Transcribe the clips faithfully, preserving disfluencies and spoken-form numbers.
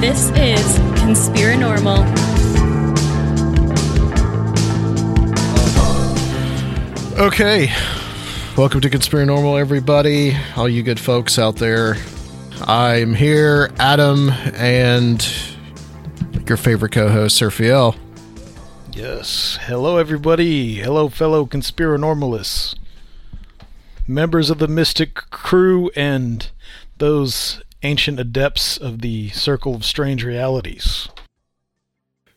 This is Conspiranormal. Okay, welcome to Conspiranormal, everybody, all you good folks out there. I'm here, Adam, and your favorite co-host, Surfiel. Yes, hello everybody, hello fellow Conspiranormalists, members of the Mystic Crew and those ancient adepts of the Circle of Strange Realities.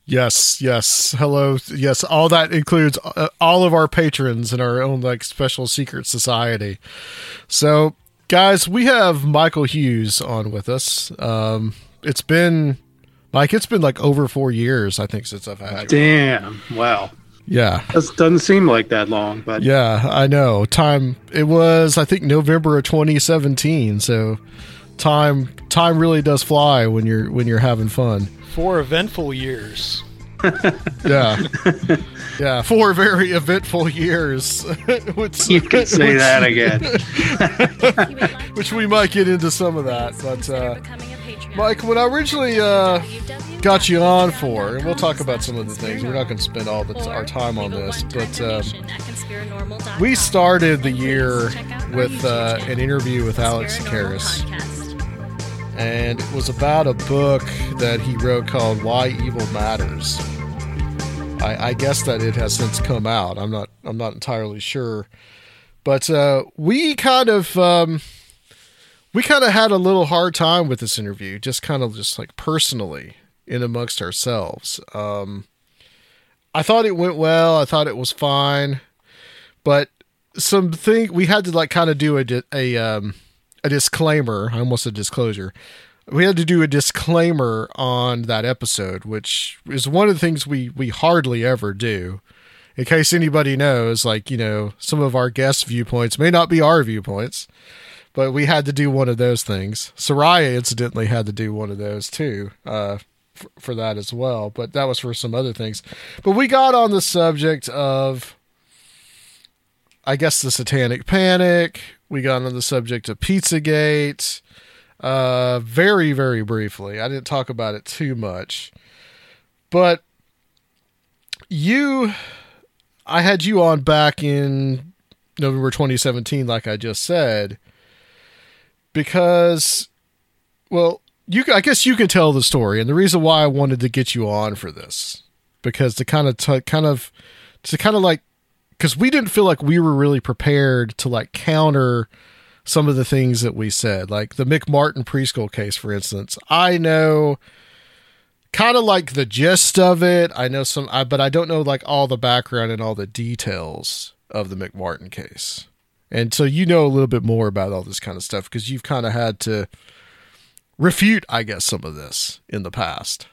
Yes, yes, hello, yes, all that includes uh, all of our patrons in our own, like, special secret society. So, guys, we have Michael Hughes on with us. Um, it's been, like, it's been, like, over four years, I think, since I've had Damn, you. Wow. Yeah. This doesn't seem like that long, but... Yeah, I know. Time, it was, I think, November of twenty seventeen, so... Time time really does fly when you're when you're having fun. Four eventful years. Yeah. Yeah. Four very eventful years. Which, you could say which, that again. Which we might get into some of that. But uh, Mike, when I originally uh, got you on for, and we'll talk about some of the things. We're not going to spend all the, our time on this, but um, we started the year with uh, an interview with Alex Karras. And it was about a book that he wrote called Why Evil Matters. I, I guess that it has since come out. I'm not I'm not entirely sure. But uh, we kind of um, we kind of had a little hard time with this interview, just kind of just like personally in amongst ourselves. Um, I thought it went well. I thought it was fine. But something we had to like kind of do a, a um, a disclaimer, almost a disclosure. We had to do a disclaimer on that episode, which is one of the things we, we hardly ever do. In case anybody knows, like, you know, some of our guest viewpoints may not be our viewpoints, but we had to do one of those things. Soraya incidentally had to do one of those too, uh, f- for that as well. But that was for some other things, but we got on the subject of, I guess, the Satanic Panic. We got on the subject of Pizzagate, uh, very, very briefly. I didn't talk about it too much, but you, I had you on back in November twenty seventeen, like I just said, because, well, you, I guess you can tell the story, and the reason why I wanted to get you on for this, because to kind of, t- kind of, to kind of like. Because we didn't feel like we were really prepared to like counter some of the things that we said, like the McMartin preschool case, for instance. I know kind of like the gist of it. I know some, I, but I don't know like all the background and all the details of the McMartin case. And so you know a little bit more about all this kind of stuff because you've kind of had to refute, I guess, some of this in the past.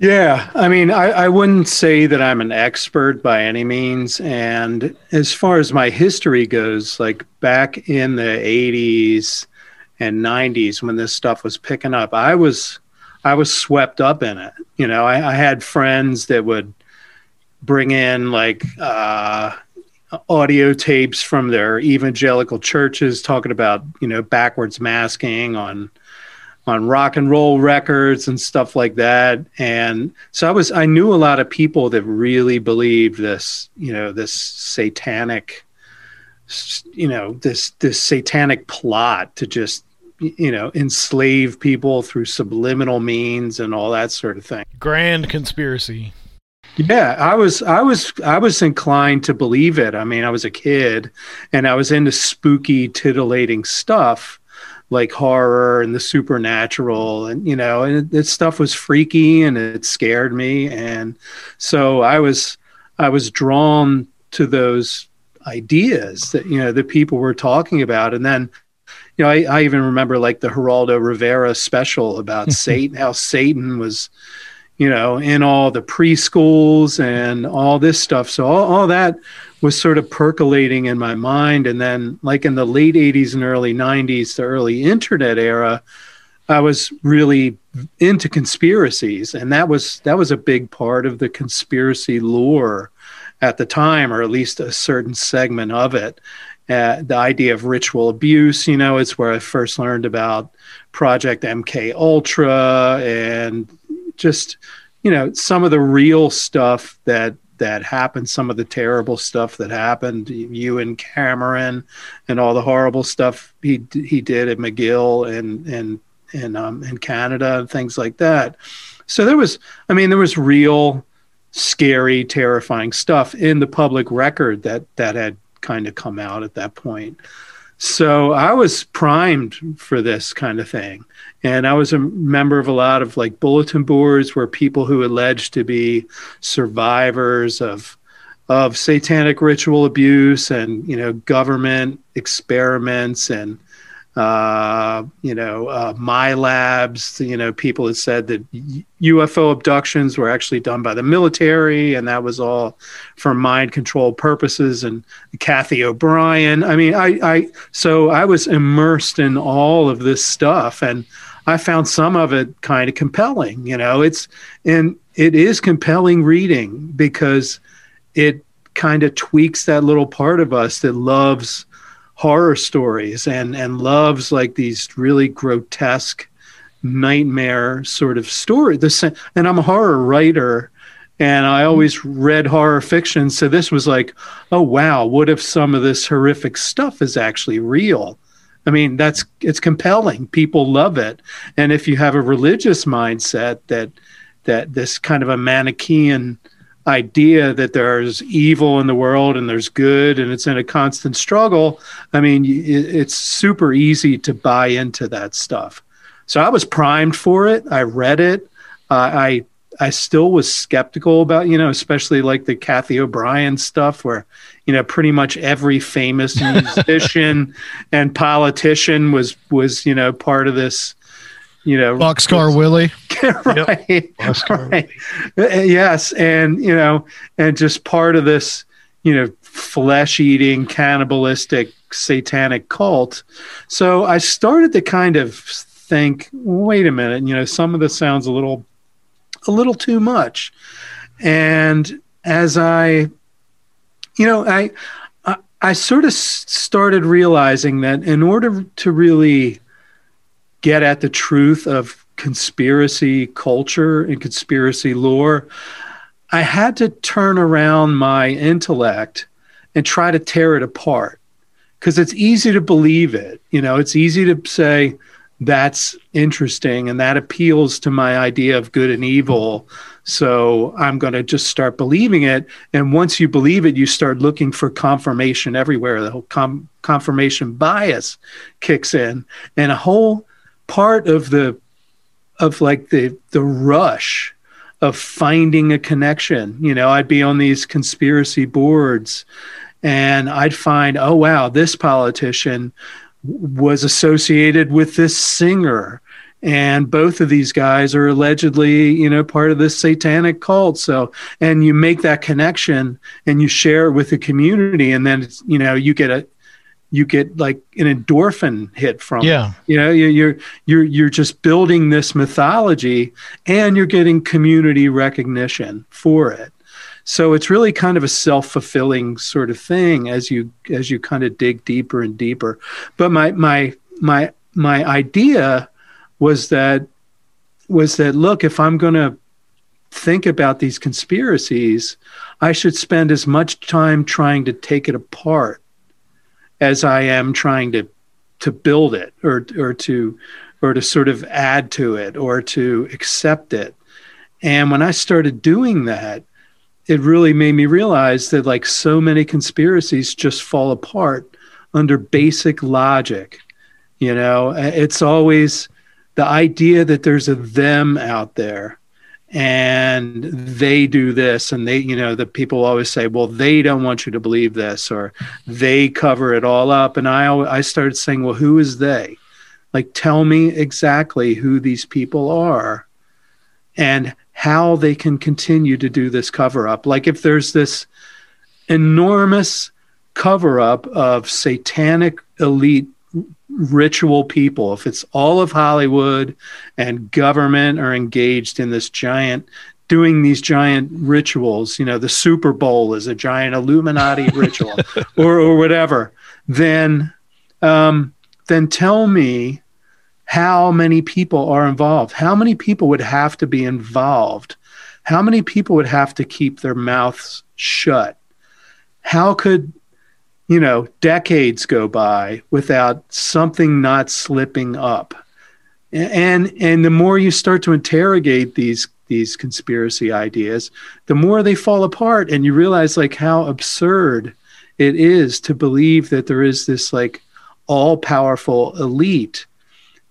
Yeah, I mean, I, I wouldn't say that I'm an expert by any means. And as far as my history goes, like back in the eighties and nineties when this stuff was picking up, I was I was swept up in it. You know, I, I had friends that would bring in like uh, audio tapes from their evangelical churches talking about, you know, backwards masking on on rock and roll records and stuff like that. And so I was, I knew a lot of people that really believed this, you know, this satanic, you know, this, this satanic plot to just, you know, enslave people through subliminal means and all that sort of thing. Grand conspiracy. Yeah, I was, I was, I was inclined to believe it. I mean, I was a kid and I was into spooky, titillating stuff, like horror and the supernatural, and you know, and this stuff was freaky and it scared me, and so I was, I was drawn to those ideas that you know the people were talking about, and then, you know, I, I even remember like the Geraldo Rivera special about Satan, how Satan was, you know, in all the preschools and all this stuff. So all, all that was sort of percolating in my mind. And then like in the late eighties and early nineties, the early internet era, I was really into conspiracies. And that was, that was a big part of the conspiracy lore at the time, or at least a certain segment of it. Uh, the idea of ritual abuse, you know, it's where I first learned about Project MKUltra and just, you know, some of the real stuff that, that happened, some of the terrible stuff that happened, Ewen Cameron and all the horrible stuff he he did at McGill and and and um in Canada and things like that. So there was, I mean, there was real scary, terrifying stuff in the public record that that had kind of come out at that point. So I was primed for this kind of thing. And I was a member of a lot of like bulletin boards where people who alleged to be survivors of of satanic ritual abuse and, you know, government experiments and, uh, you know, uh, my labs, you know, people had said that U F O abductions were actually done by the military and that was all for mind control purposes, and Kathy O'Brien. I mean, I, I, so I was immersed in all of this stuff and I found some of it kind of compelling, you know, it's, and it is compelling reading because it kind of tweaks that little part of us that loves horror stories and and loves like these really grotesque nightmare sort of story. The and I'm a horror writer and I always read horror fiction, so this was like, oh wow, what if some of this horrific stuff is actually real? I mean, that's, it's compelling. People love it. And if you have a religious mindset that that this kind of a Manichaean idea that there's evil in the world and there's good and it's in a constant struggle, I mean, it's super easy to buy into that stuff. So I was primed for it. I read it. Uh, I I still was skeptical about, you know, especially like the Kathy O'Brien stuff where, you know, pretty much every famous musician and politician was was, you know, part of this, you know, Boxcar Willie. Right. Yep. Boxcar right. Willie. Yes. And, you know, and just part of this, you know, flesh eating, cannibalistic, satanic cult. So I started to kind of think, wait a minute, you know, some of this sounds a little, a little too much. And as I, you know, I, I, I sort of started realizing that in order to really get at the truth of conspiracy culture and conspiracy lore, I had to turn around my intellect and try to tear it apart, because it's easy to believe it. You know, it's easy to say that's interesting and that appeals to my idea of good and evil, so I'm going to just start believing it. And once you believe it, you start looking for confirmation everywhere. The whole com- confirmation bias kicks in, and a whole part of the, of like the, the rush of finding a connection. You know, I'd be on these conspiracy boards and I'd find, oh, wow, this politician was associated with this singer. And both of these guys are allegedly, you know, part of this satanic cult. So, and you make that connection and you share it with the community, and then, it's, you know, you get a, you get like an endorphin hit from yeah. it. You know, you're, you're, you're just building this mythology and you're getting community recognition for it. So it's really kind of a self-fulfilling sort of thing as you, as you kind of dig deeper and deeper. But my, my, my, my idea was that, was that, look, if I'm going to think about these conspiracies, I should spend as much time trying to take it apart as I am trying to, to build it, or, or to, or to sort of add to it, or to accept it. And when I started doing that, it really made me realize that, like, so many conspiracies just fall apart under basic logic. You know, it's always the idea that there's a them out there and they do this, and they, you know, the people always say, well, they don't want you to believe this, or they cover it all up. And I, I started saying, well, who is they? Like, tell me exactly who these people are and how they can continue to do this cover up. Like, if there's this enormous cover up of satanic elite ritual people, if it's all of Hollywood and government are engaged in this giant, doing these giant rituals, you know, the Super Bowl is a giant Illuminati ritual or, or whatever, then, um, then tell me how many people are involved, how many people would have to be involved, how many people would have to keep their mouths shut, how could, you know, decades go by without something not slipping up. And and the more you start to interrogate these these conspiracy ideas, the more they fall apart, and you realize, like, how absurd it is to believe that there is this, like, all-powerful elite.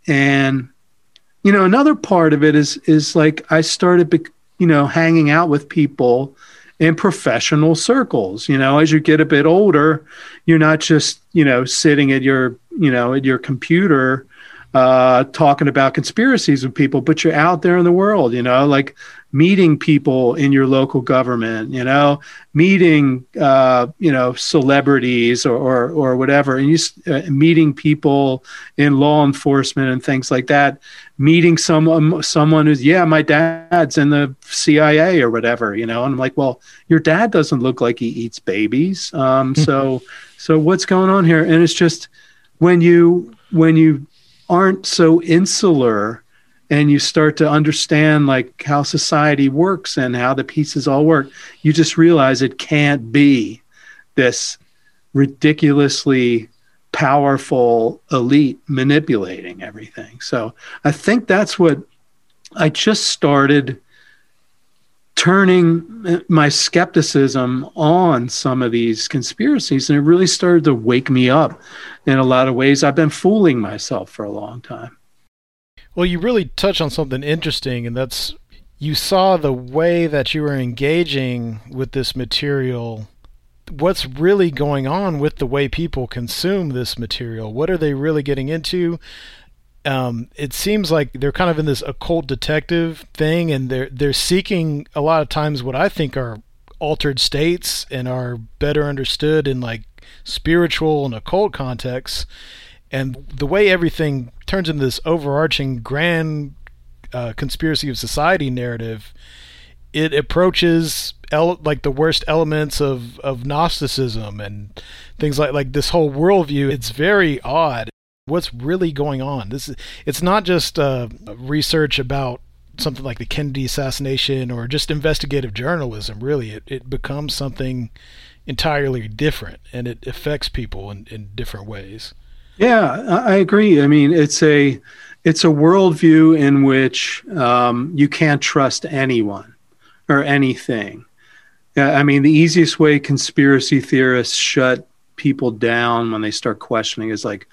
And, you know, another part of it is is like, I started, you know, hanging out with people in professional circles. You know, as you get a bit older, you're not just, you know, sitting at your, you know, at your computer uh, talking about conspiracies with people, but you're out there in the world, you know, like meeting people in your local government, you know, meeting, uh, you know, celebrities or, or, or whatever, and you uh, meeting people in law enforcement and things like that, meeting someone, someone who's, yeah, my dad's in the C I A or whatever, you know, and I'm like, well, your dad doesn't look like he eats babies. Um, so, so what's going on here? And it's just when you, when you aren't so insular, and you start to understand, like, how society works and how the pieces all work, you just realize it can't be this ridiculously powerful elite manipulating everything. So I think that's what I just started turning my skepticism on some of these conspiracies, and it really started to wake me up in a lot of ways. I've been fooling myself for a long time. Well, you really touch on something interesting, and that's, you saw the way that you were engaging with this material, what's really going on with the way people consume this material. What are they really getting into? Um, it seems like they're kind of in this occult detective thing, and they're they're seeking a lot of times what I think are altered states and are better understood in, like, spiritual and occult contexts. And the way everything turns into this overarching grand uh, conspiracy of society narrative, it approaches ele- like the worst elements of, of Gnosticism and things like like this whole worldview. It's very odd. What's really going on? This is, it's not just uh, research about something like the Kennedy assassination or just investigative journalism. Really, it it becomes something entirely different, and it affects people in, in different ways. Yeah, I agree. I mean, it's a it's a worldview in which um, you can't trust anyone or anything. I mean, the easiest way conspiracy theorists shut people down when they start questioning is like,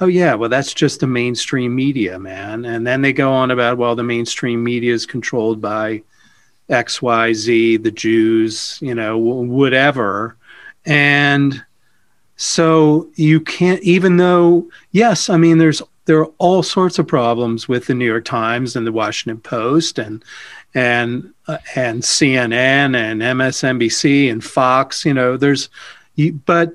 oh, yeah, well, that's just the mainstream media, man. And then they go on about, well, the mainstream media is controlled by X Y Z, the Jews, you know, whatever. And so you can't, even though, yes, I mean, there's there are all sorts of problems with the New York Times and the Washington Post and and uh, and C N N and M S N B C and Fox. You know, there's, but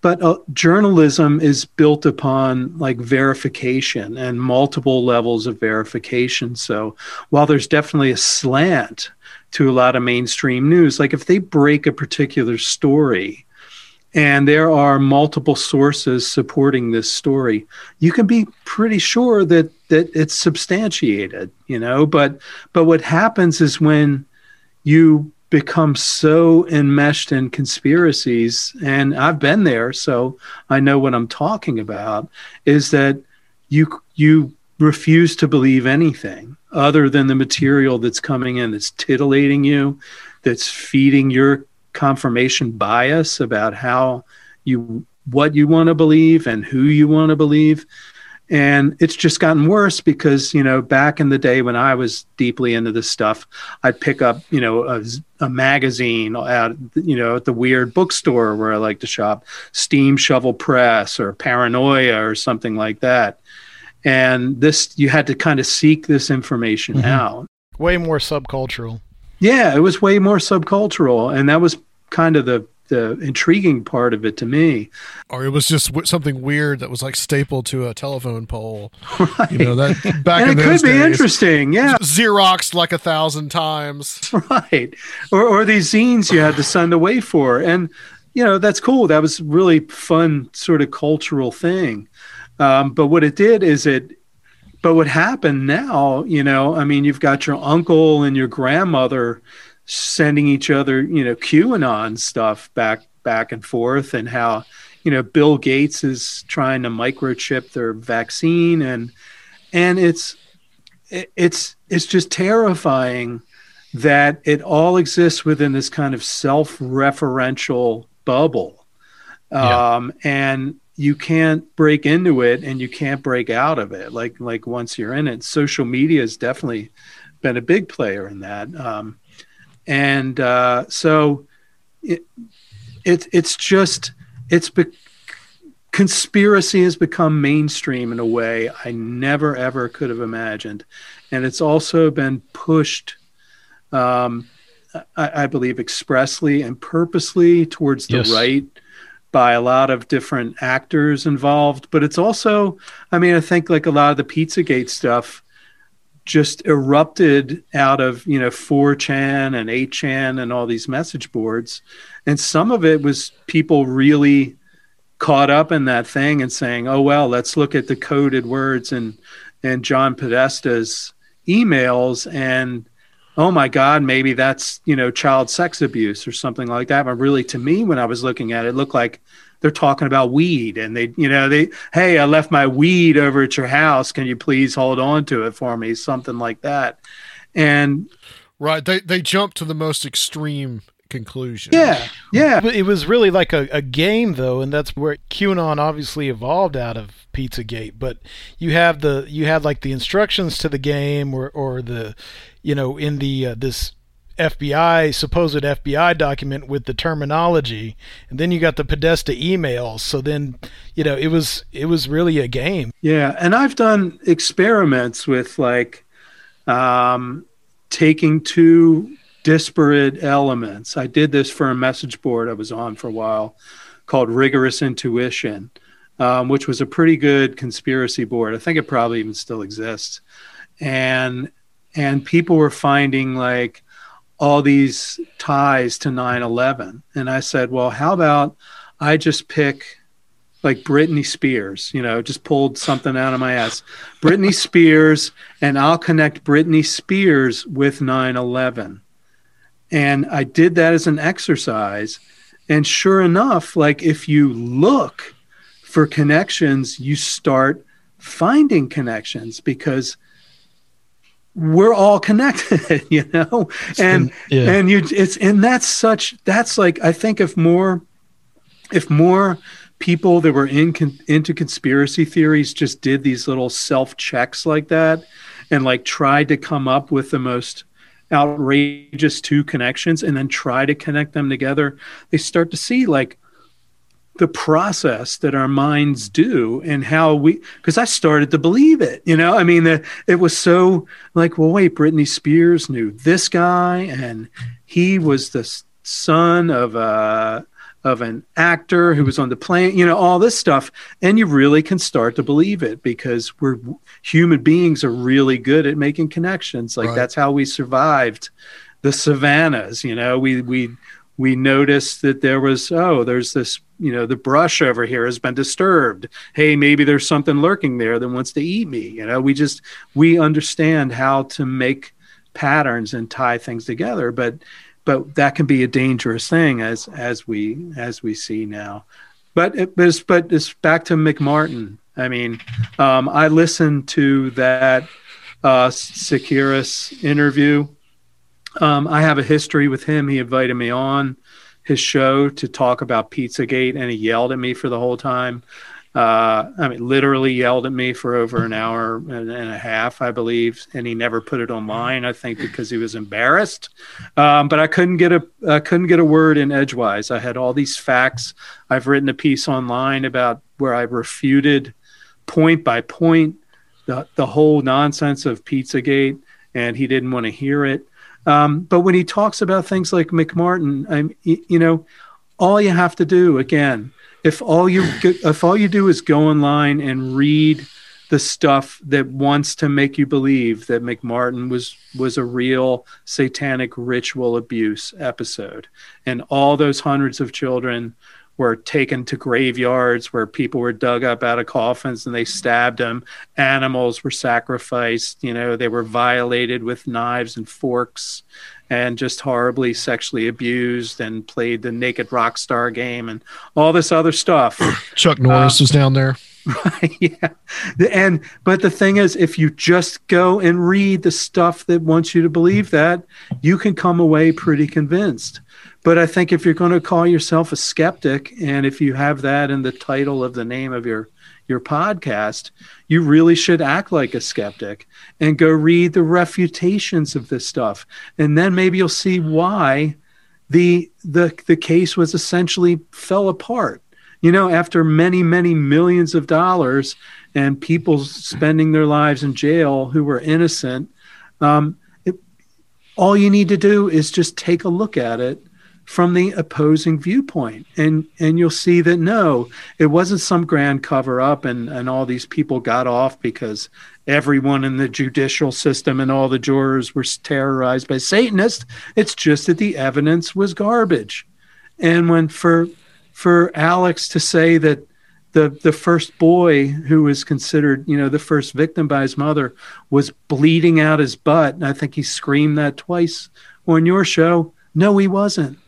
but uh, journalism is built upon like verification and multiple levels of verification. So while there's definitely a slant to a lot of mainstream news, like if they break a particular story, and there are multiple sources supporting this story, you can be pretty sure that that it's substantiated, you know. But but what happens is when you become so enmeshed in conspiracies, and I've been there, so I know what I'm talking about, is that you you refuse to believe anything other than the material that's coming in that's titillating you, that's feeding your confirmation bias about how you what you want to believe and who you want to believe. And it's just gotten worse because, you know, back in the day when I was deeply into this stuff, I'd pick up, you know, a, a magazine out, you know, at the weird bookstore where I like to shop, Steam Shovel Press or Paranoia or something like that. And this, you had to kind of seek this information mm-hmm. out. Way more subcultural. Yeah, it was way more subcultural, and that was kind of the, the intriguing part of it to me. Or it was just w- something weird that was like stapled to a telephone pole. Right. You know, that back and in it those could be days, interesting. Yeah, Xeroxed like a thousand times. Right, or or these zines you had to send away for, and you know that's cool. That was really fun sort of cultural thing. Um, but what it did is it. But what happened now, you know, I mean, you've got your uncle and your grandmother sending each other, you know, QAnon stuff back back and forth, and how, you know, Bill Gates is trying to microchip their vaccine, and and it's it's it's just terrifying that it all exists within this kind of self-referential bubble. Yeah. Um, and you can't break into it and you can't break out of it. Like, like once you're in it, social media has definitely been a big player in that. Um, and uh, so it, it, it's just, it's be- conspiracy has become mainstream in a way I never, ever could have imagined. And it's also been pushed, um, I, I believe expressly and purposely towards the yes. right, by a lot of different actors involved. But it's also, I mean, I think like a lot of the Pizzagate stuff just erupted out of, you know, four chan and eight chan and all these message boards. And some of it was people really caught up in that thing and saying, oh, well, let's look at the coded words and, and John Podesta's emails and, oh my God, maybe that's, you know, child sex abuse or something like that. But really, to me, when I was looking at it, it looked like they're talking about weed and they, you know, they, hey, I left my weed over at your house. Can you please hold on to it for me? Something like that. And right. They, they jumped to the most extreme conclusion. Yeah. Yeah. It was really like a, a game though. And that's where QAnon obviously evolved out of Pizzagate, but you have the, you had like the instructions to the game or, or the, you know, in the, uh, this F B I, supposed F B I document with the terminology, and then you got the Podesta emails. So then, you know, it was, it was really a game. Yeah. And I've done experiments with like, um, taking two disparate elements. I did this for a message board I was on for a while called Rigorous Intuition, um, which was a pretty good conspiracy board. I think it probably even still exists. And and people were finding like all these ties to nine eleven. And I said, well, how about I just pick like Britney Spears, you know, just pulled something out of my ass, Britney Spears, and I'll connect Britney Spears with nine eleven. And I did that as an exercise. And sure enough, like if you look for connections, you start finding connections because we're all connected, you know? And, yeah. and you, it's, and that's such, that's like, I think if more, if more people that were in, con, into conspiracy theories just did these little self checks like that and like tried to come up with the most outrageous two connections and then try to connect them together, they start to see like the process that our minds do and how we, because I started to believe it, you know, I mean, the, it was so like, well, wait, Britney Spears knew this guy and he was the son of a, of an actor who was on the plane, you know, all this stuff. And you really can start to believe it because we're human beings are really good at making connections. Like right. That's how we survived the savannas. You know, we, we, we noticed that there was, oh, there's this, you know, the brush over here has been disturbed. Hey, maybe there's something lurking there that wants to eat me. You know, we just, we understand how to make patterns and tie things together, but, but that can be a dangerous thing as, as we, as we see now, but it was, but it's back to McMartin. I mean, um, I listened to that, uh, Sikiris interview. Um, I have a history with him. He invited me on his show to talk about Pizzagate, and he yelled at me for the whole time. Uh, I mean, literally yelled at me for over an hour and, and a half, I believe. And he never put it online, I think, because he was embarrassed. Um, but I couldn't get a I couldn't get a word in edgewise. I had all these facts. I've written a piece online about where I refuted point by point the the whole nonsense of Pizzagate, and he didn't want to hear it. Um, but when he talks about things like McMartin, I'm, you know, all you have to do again, if all you if all you do is go online and read the stuff that wants to make you believe that McMartin was was a real satanic ritual abuse episode, and all those hundreds of children were taken to graveyards where people were dug up out of coffins and they stabbed them. Animals were sacrificed. You know, they were violated with knives and forks and just horribly sexually abused and played the naked rock star game and all this other stuff. Chuck Norris uh, was down there. Yeah. And, but the thing is, if you just go and read the stuff that wants you to believe that, you can come away pretty convinced. But I think if you're going to call yourself a skeptic, and if you have that in the title of the name of your, your podcast, you really should act like a skeptic and go read the refutations of this stuff. And then maybe you'll see why the the the case was essentially fell apart. You know, after many, many millions of dollars and people spending their lives in jail who were innocent, um, it, all you need to do is just take a look at it from the opposing viewpoint, and and you'll see that no, it wasn't some grand cover up and and all these people got off because everyone in the judicial system and all the jurors were terrorized by Satanists. It's just that the evidence was garbage. And when for for Alex to say that the the first boy who was considered, you know, the first victim by his mother was bleeding out his butt, and I think he screamed that twice on your show. No, he wasn't.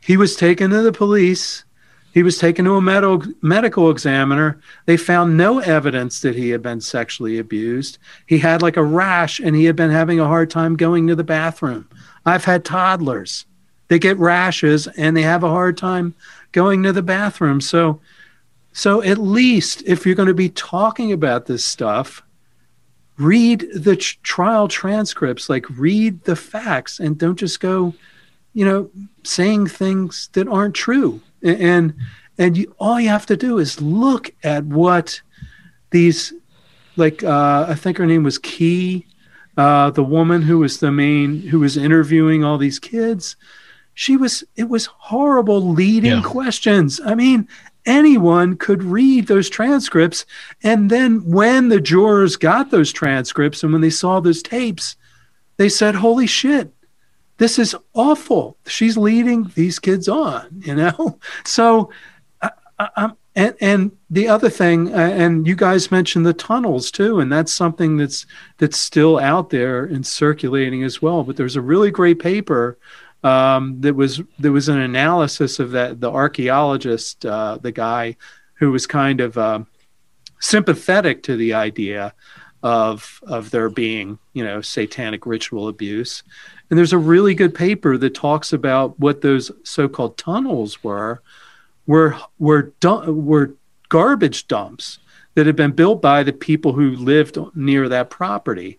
He was taken to the police. He was taken to a medical medical examiner. They found no evidence that he had been sexually abused. He had like a rash and he had been having a hard time going to the bathroom. I've had toddlers. They get rashes and they have a hard time going to the bathroom. So, so at least if you're going to be talking about this stuff, read the t- trial transcripts, like read the facts, and don't just go, you know, saying things that aren't true. And and you, all you have to do is look at what these, like, uh, I think her name was Key, uh, the woman who was the main, who was interviewing all these kids. She was, it was horrible leading yeah. questions. I mean, anyone could read those transcripts. And then when the jurors got those transcripts and when they saw those tapes, they said, holy shit, this is awful. She's leading these kids on, you know? So, I, I, I'm, and, and the other thing, uh, and you guys mentioned the tunnels too, and that's something that's, that's still out there and circulating as well. But there's a really great paper um, that was, there was an analysis of that, the archaeologist, uh, the guy who was kind of uh, sympathetic to the idea of, of there being, you know, satanic ritual abuse. And there's a really good paper that talks about what those so-called tunnels were, were were dum- were garbage dumps that had been built by the people who lived near that property.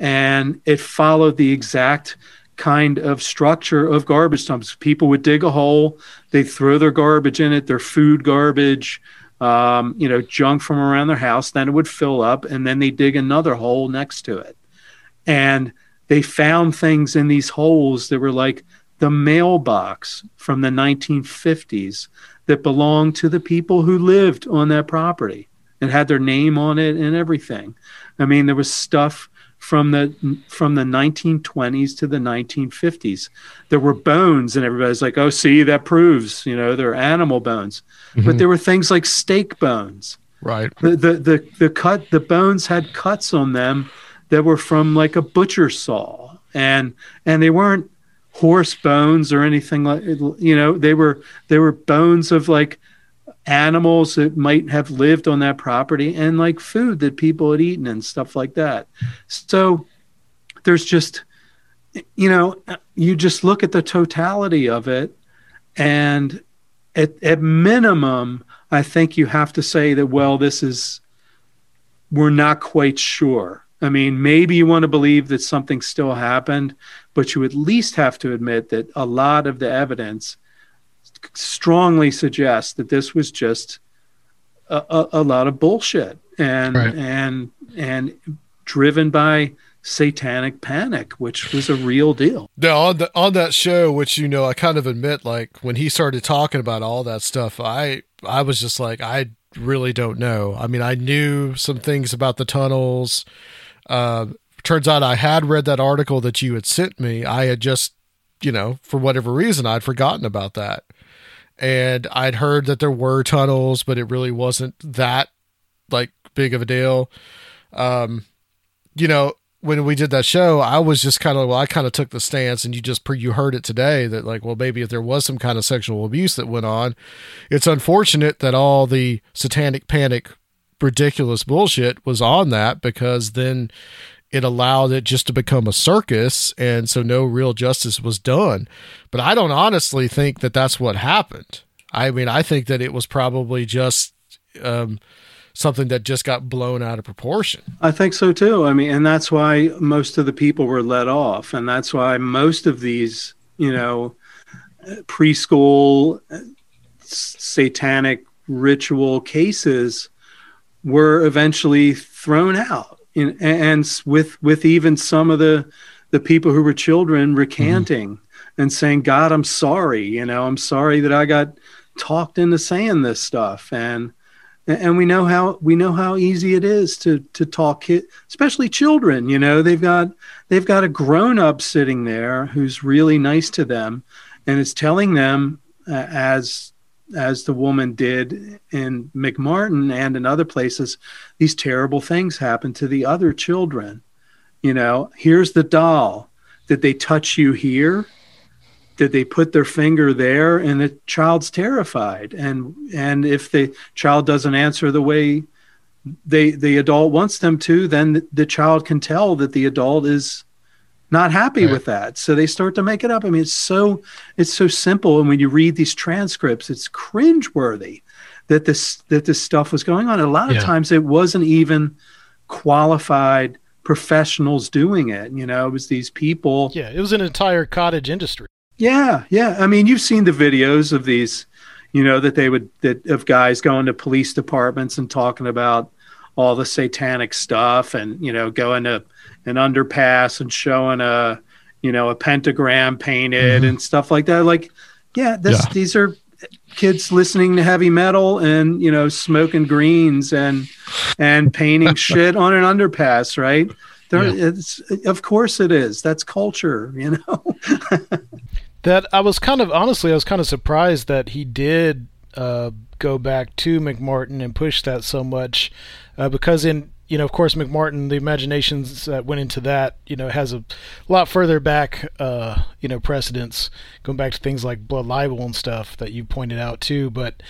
and it followed the exact kind of structure of garbage dumps. People would dig a hole, they throw their garbage in it, their food garbage, um, you know, junk from around their house, then it would fill up, and then they dig another hole next to it. And they found things in these holes that were like the mailbox from the nineteen fifties that belonged to the people who lived on that property. It had their name on it and everything. I mean, there was stuff from the from the nineteen twenties to the nineteen fifties. There were bones, and everybody's like, oh, see, that proves, you know, they're animal bones. Mm-hmm. But there were things like steak bones. Right. The, the the the cut the bones had cuts on them that were from like a butcher saw, and and they weren't horse bones or anything like, you know, they were they were bones of like animals that might have lived on that property, and like food that people had eaten and stuff like that. So there's just, you know, you just look at the totality of it, and at, at minimum, I think you have to say that, well, this is, we're not quite sure. I mean, maybe you want to believe that something still happened, but you at least have to admit that a lot of the evidence strongly suggests that this was just a, a, a lot of bullshit, and right. and and driven by satanic panic, which was a real deal. Now, on the on that show, which, you know, I kind of admit, like, when he started talking about all that stuff, I I was just like, I really don't know. I mean, I knew some things about the tunnels. Uh, turns out I had read that article that you had sent me. I had just, you know, for whatever reason, I'd forgotten about that. And I'd heard that there were tunnels, but it really wasn't that like big of a deal. Um, you know, when we did that show, I was just kind of, well, I kind of took the stance, and you just, you heard it today that like, well, maybe if there was some kind of sexual abuse that went on, it's unfortunate that all the satanic panic, ridiculous bullshit was on that, because then it allowed it just to become a circus. And so no real justice was done. But I don't honestly think that that's what happened. I mean, I think that it was probably just, um, something that just got blown out of proportion. I think so too. I mean, and that's why most of the people were let off. And that's why most of these, you know, preschool satanic ritual cases were eventually thrown out. In, and with with even some of the, the people who were children recanting mm-hmm. and saying, God, I'm sorry, you know, I'm sorry that I got talked into saying this stuff. And and we know how we know how easy it is to to talk kids, especially children, you know, they've got they've got a grown up sitting there who's really nice to them and is telling them, uh, as as the woman did in McMartin and in other places, these terrible things happen to the other children. You know, here's the doll. Did they touch you here? Did they put their finger there? And the child's terrified. And, and if the child doesn't answer the way they, the adult wants them to, then the, the child can tell that the adult is not happy right. with that. So they start to make it up. I mean, it's so, it's so simple. And when you read these transcripts, it's cringeworthy that this, that this stuff was going on. A lot yeah. of times it wasn't even qualified professionals doing it. You know, it was these people. Yeah. It was an entire cottage industry. Yeah. Yeah. I mean, you've seen the videos of these, you know, that they would, that of guys going to police departments and talking about all the satanic stuff, and, you know, going to an underpass and showing a, you know, a pentagram painted mm-hmm. and stuff like that. Like, yeah, this, yeah, these are kids listening to heavy metal and, you know, smoking greens and, and painting shit on an underpass. Right. There, yeah. it's, of course it is. That's culture, you know, that I was kind of, honestly, I was kind of surprised that he did uh, go back to McMartin and push that so much, uh, because in, you know, of course, McMartin, the imaginations that went into that, you know, has a lot further back, uh, you know, precedence, going back to things like blood libel and stuff that you pointed out too. But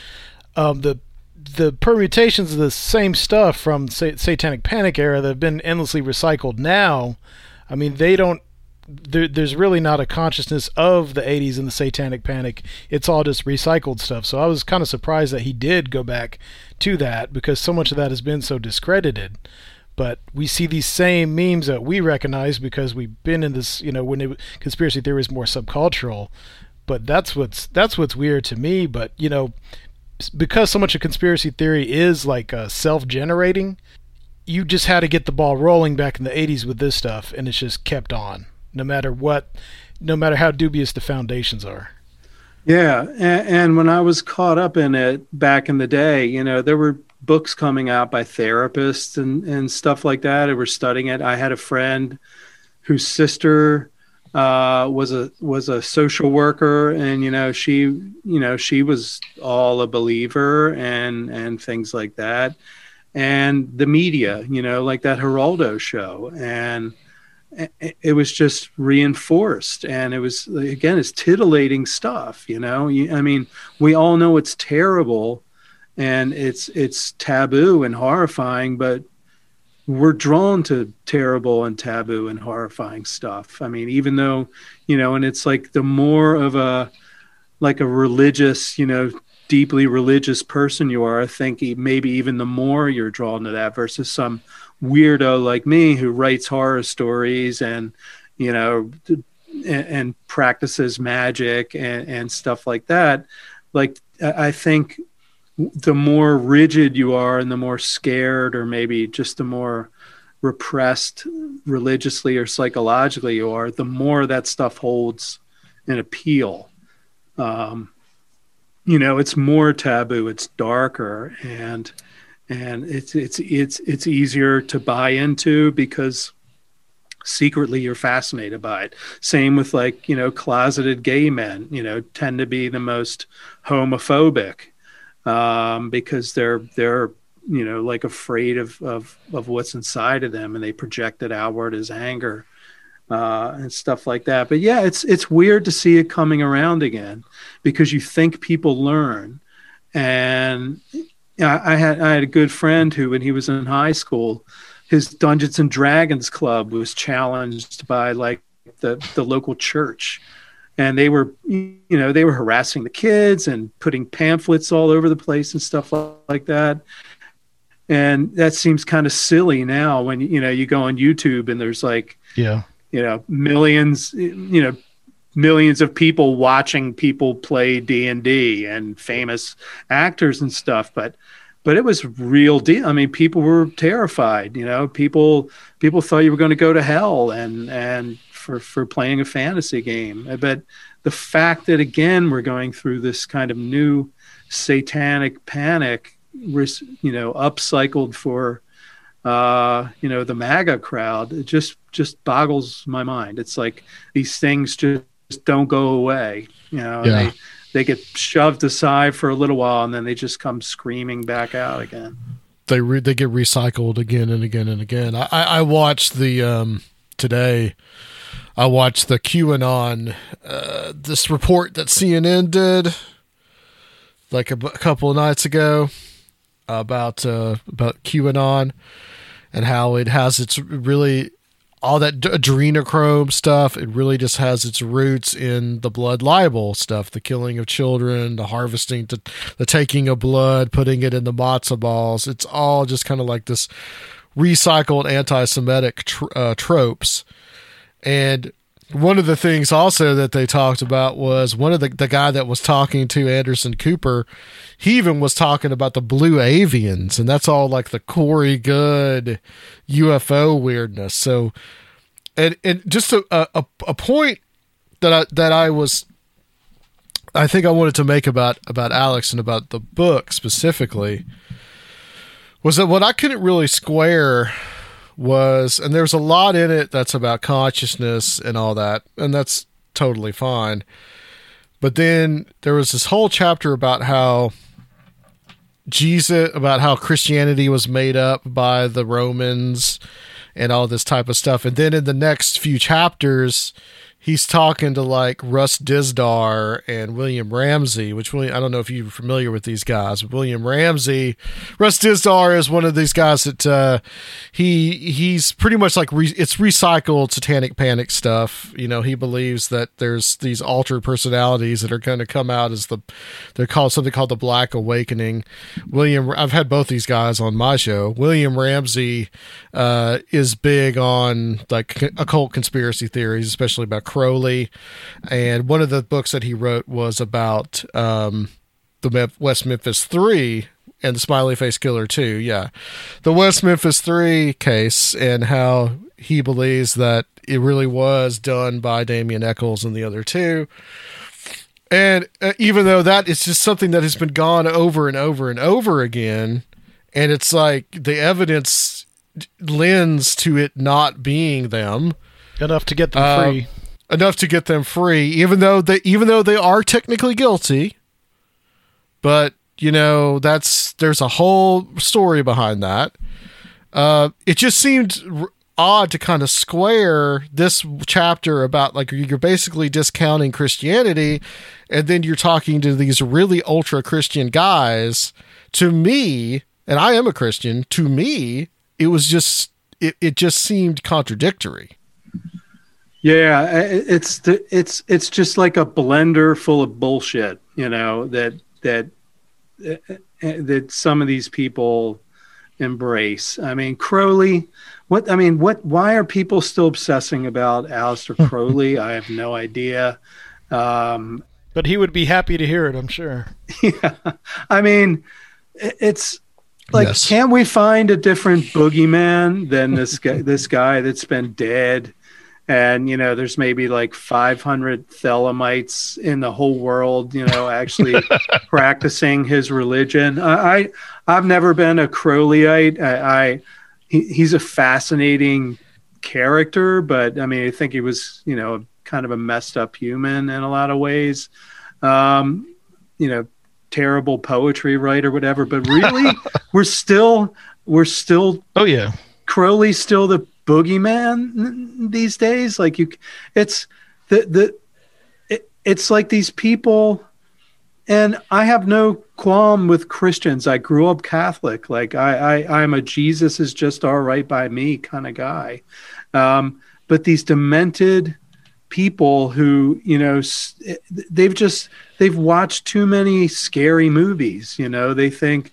um, the the permutations of the same stuff from sa- Satanic Panic era that have been endlessly recycled now, I mean, they don't, there, there's really not a consciousness of the eighties and the Satanic Panic. It's all just recycled stuff. So I was kind of surprised that he did go back to that, because so much of that has been so discredited. But we see these same memes that we recognize because we've been in this, you know, when it, conspiracy theory is more subcultural. But that's what's that's what's weird to me. But, you know, because so much of conspiracy theory is like uh, self-generating, you just had to get the ball rolling back in the eighties with this stuff, and it's just kept on, no matter what, no matter how dubious the foundations are. Yeah, and, and when I was caught up in it back in the day, you know, there were books coming out by therapists and, and stuff like that who were studying it. I had a friend whose sister uh, was a was a social worker, and you know she you know she was all a believer and and things like that. And the media, you know, like that Geraldo show, and it was just reinforced. And it was, again, it's titillating stuff, you know. I mean, we all know it's terrible and it's it's taboo and horrifying, but we're drawn to terrible and taboo and horrifying stuff. I mean, even though, you know, and it's like the more of a, like a religious, you know, deeply religious person you are, I think maybe even the more you're drawn to that versus some weirdo like me who writes horror stories and, you know, and, and practices magic and, and stuff like that. Like, I think the more rigid you are and the more scared, or maybe just the more repressed religiously or psychologically you are, the more that stuff holds an appeal. Um, You know, it's more taboo, it's darker, and and it's it's it's it's easier to buy into because secretly you're fascinated by it. Same with, like, you know, closeted gay men, you know, tend to be the most homophobic um, because they're they're you know, like, afraid of of of what's inside of them, and they project it outward as anger Uh, and stuff like that. But yeah, it's it's weird to see it coming around again, because you think people learn. And I, I had I had a good friend who, when he was in high school, his Dungeons and Dragons club was challenged by, like, the the local church, and they were you know they were harassing the kids and putting pamphlets all over the place and stuff like that. And that seems kind of silly now when, you know, you go on YouTube and there's, like, yeah. You know, millions, you know, millions of people watching people play D and D and famous actors and stuff. But, but it was real deal. I mean, people were terrified, you know, people, people thought you were going to go to hell and, and for, for playing a fantasy game. But the fact that, again, we're going through this kind of new satanic panic, you know, upcycled for, uh, you know, the MAGA crowd, it just, just boggles my mind. It's like these things just don't go away, you know, yeah. and they, they get shoved aside for a little while and then they just come screaming back out again. They re- they get recycled again and again and again. I, I watched the, um, today I watched the QAnon, uh, this report that C N N did like a, b- a couple of nights ago about, uh, about QAnon and how it has its really, all that adrenochrome stuff, it really just has its roots in the blood libel stuff, the killing of children, the harvesting, the, the taking of blood, putting it in the matzo balls. It's all just kind of like this recycled anti-Semitic tr- uh, tropes. And one of the things also that they talked about was one of the, the guy that was talking to Anderson Cooper, he even was talking about the blue avians, and that's all like the Corey Good U F O weirdness. So, and, and just a, a, a point that I, that I was, I think I wanted to make about, about Alex and about the book specifically was that what I couldn't really square was, and there's a lot in it that's about consciousness and all that, and that's totally fine. But then there was this whole chapter about how Jesus, about how Christianity was made up by the Romans and all this type of stuff. And then in the next few chapters, he's talking to like Russ Dizdar and William Ramsey, which William, I don't know if you're familiar with these guys. William Ramsey, Russ Dizdar is one of these guys that uh, he he's pretty much like re, it's recycled Satanic Panic stuff. You know, he believes that there's these altered personalities that are going to come out as the they're called something called the Black Awakening. William, I've had both these guys on my show. William Ramsey uh, is big on like occult conspiracy theories, especially about Crowley, and one of the books that he wrote was about um, the West Memphis Three and the Smiley Face Killer too. Yeah, the West Memphis Three case and how he believes that it really was done by Damien Echols and the other two. And uh, even though that is just something that has been gone over and over and over again, and it's like the evidence lends to it not being them enough to get them uh, free. Enough to get them free, even though they even though they are technically guilty. But you know, that's there's a whole story behind that. Uh, it just seemed r- odd to kind of square this chapter about like you're basically discounting Christianity, and then you're talking to these really ultra Christian guys. To me, and I am a Christian. To me, it was just it, it just seemed contradictory. Yeah, it's the, it's it's just like a blender full of bullshit, you know, that that that some of these people embrace. I mean, Crowley, what I mean, what why are people still obsessing about Aleister Crowley? I have no idea. Um, but he would be happy to hear it, I'm sure. Yeah. I mean, it's like, yes. Can't we find a different boogeyman than this guy this guy that's been dead? And, you know, there's maybe like five hundred Thelemites in the whole world, you know, actually practicing his religion. I, I, I've never been a Crowleyite. I, I he, he's a fascinating character, but I mean, I think he was, you know, kind of a messed up human in a lot of ways, um, you know, terrible poetry writer, whatever, but really we're still, we're still, oh yeah. Crowley's still the boogeyman these days. Like you it's the the it, it's like these people, and I have no qualm with Christians. I grew up Catholic. Like I, I I'm a Jesus is just all right by me kind of guy, um but these demented people who, you know, they've just they've watched too many scary movies, you know, they think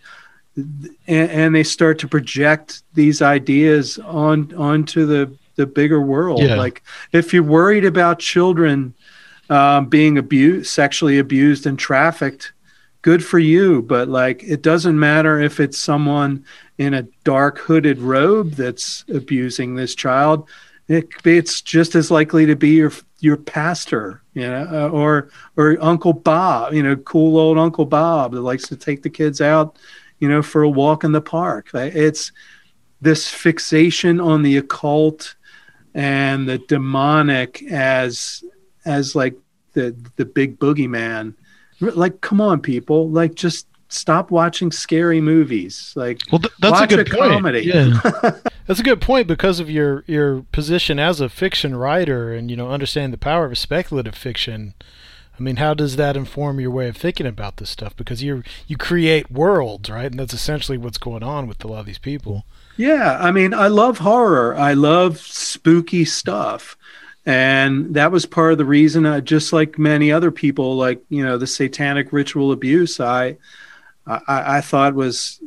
And, and they start to project these ideas on onto the, the bigger world. Yeah. Like if you're worried about children um, being abused, sexually abused and trafficked, good for you. But like, it doesn't matter if it's someone in a dark hooded robe that's abusing this child. It, it's just as likely to be your your pastor, you know, or or Uncle Bob, you know, cool old Uncle Bob that likes to take the kids out, you know, for a walk in the park. It's this fixation on the occult and the demonic as as like the the big boogeyman. Like, come on, people! Like, just stop watching scary movies. Like, well, th- that's watch a good a point. Comedy. Yeah. That's a good point because of your your position as a fiction writer, and you know, understanding the power of speculative fiction. I mean, how does that inform your way of thinking about this stuff? Because you you create worlds, right? And that's essentially what's going on with a lot of these people. Yeah, I mean, I love horror. I love spooky stuff. And that was part of the reason, I, just like many other people, like, you know, the satanic ritual abuse, I, I I thought was,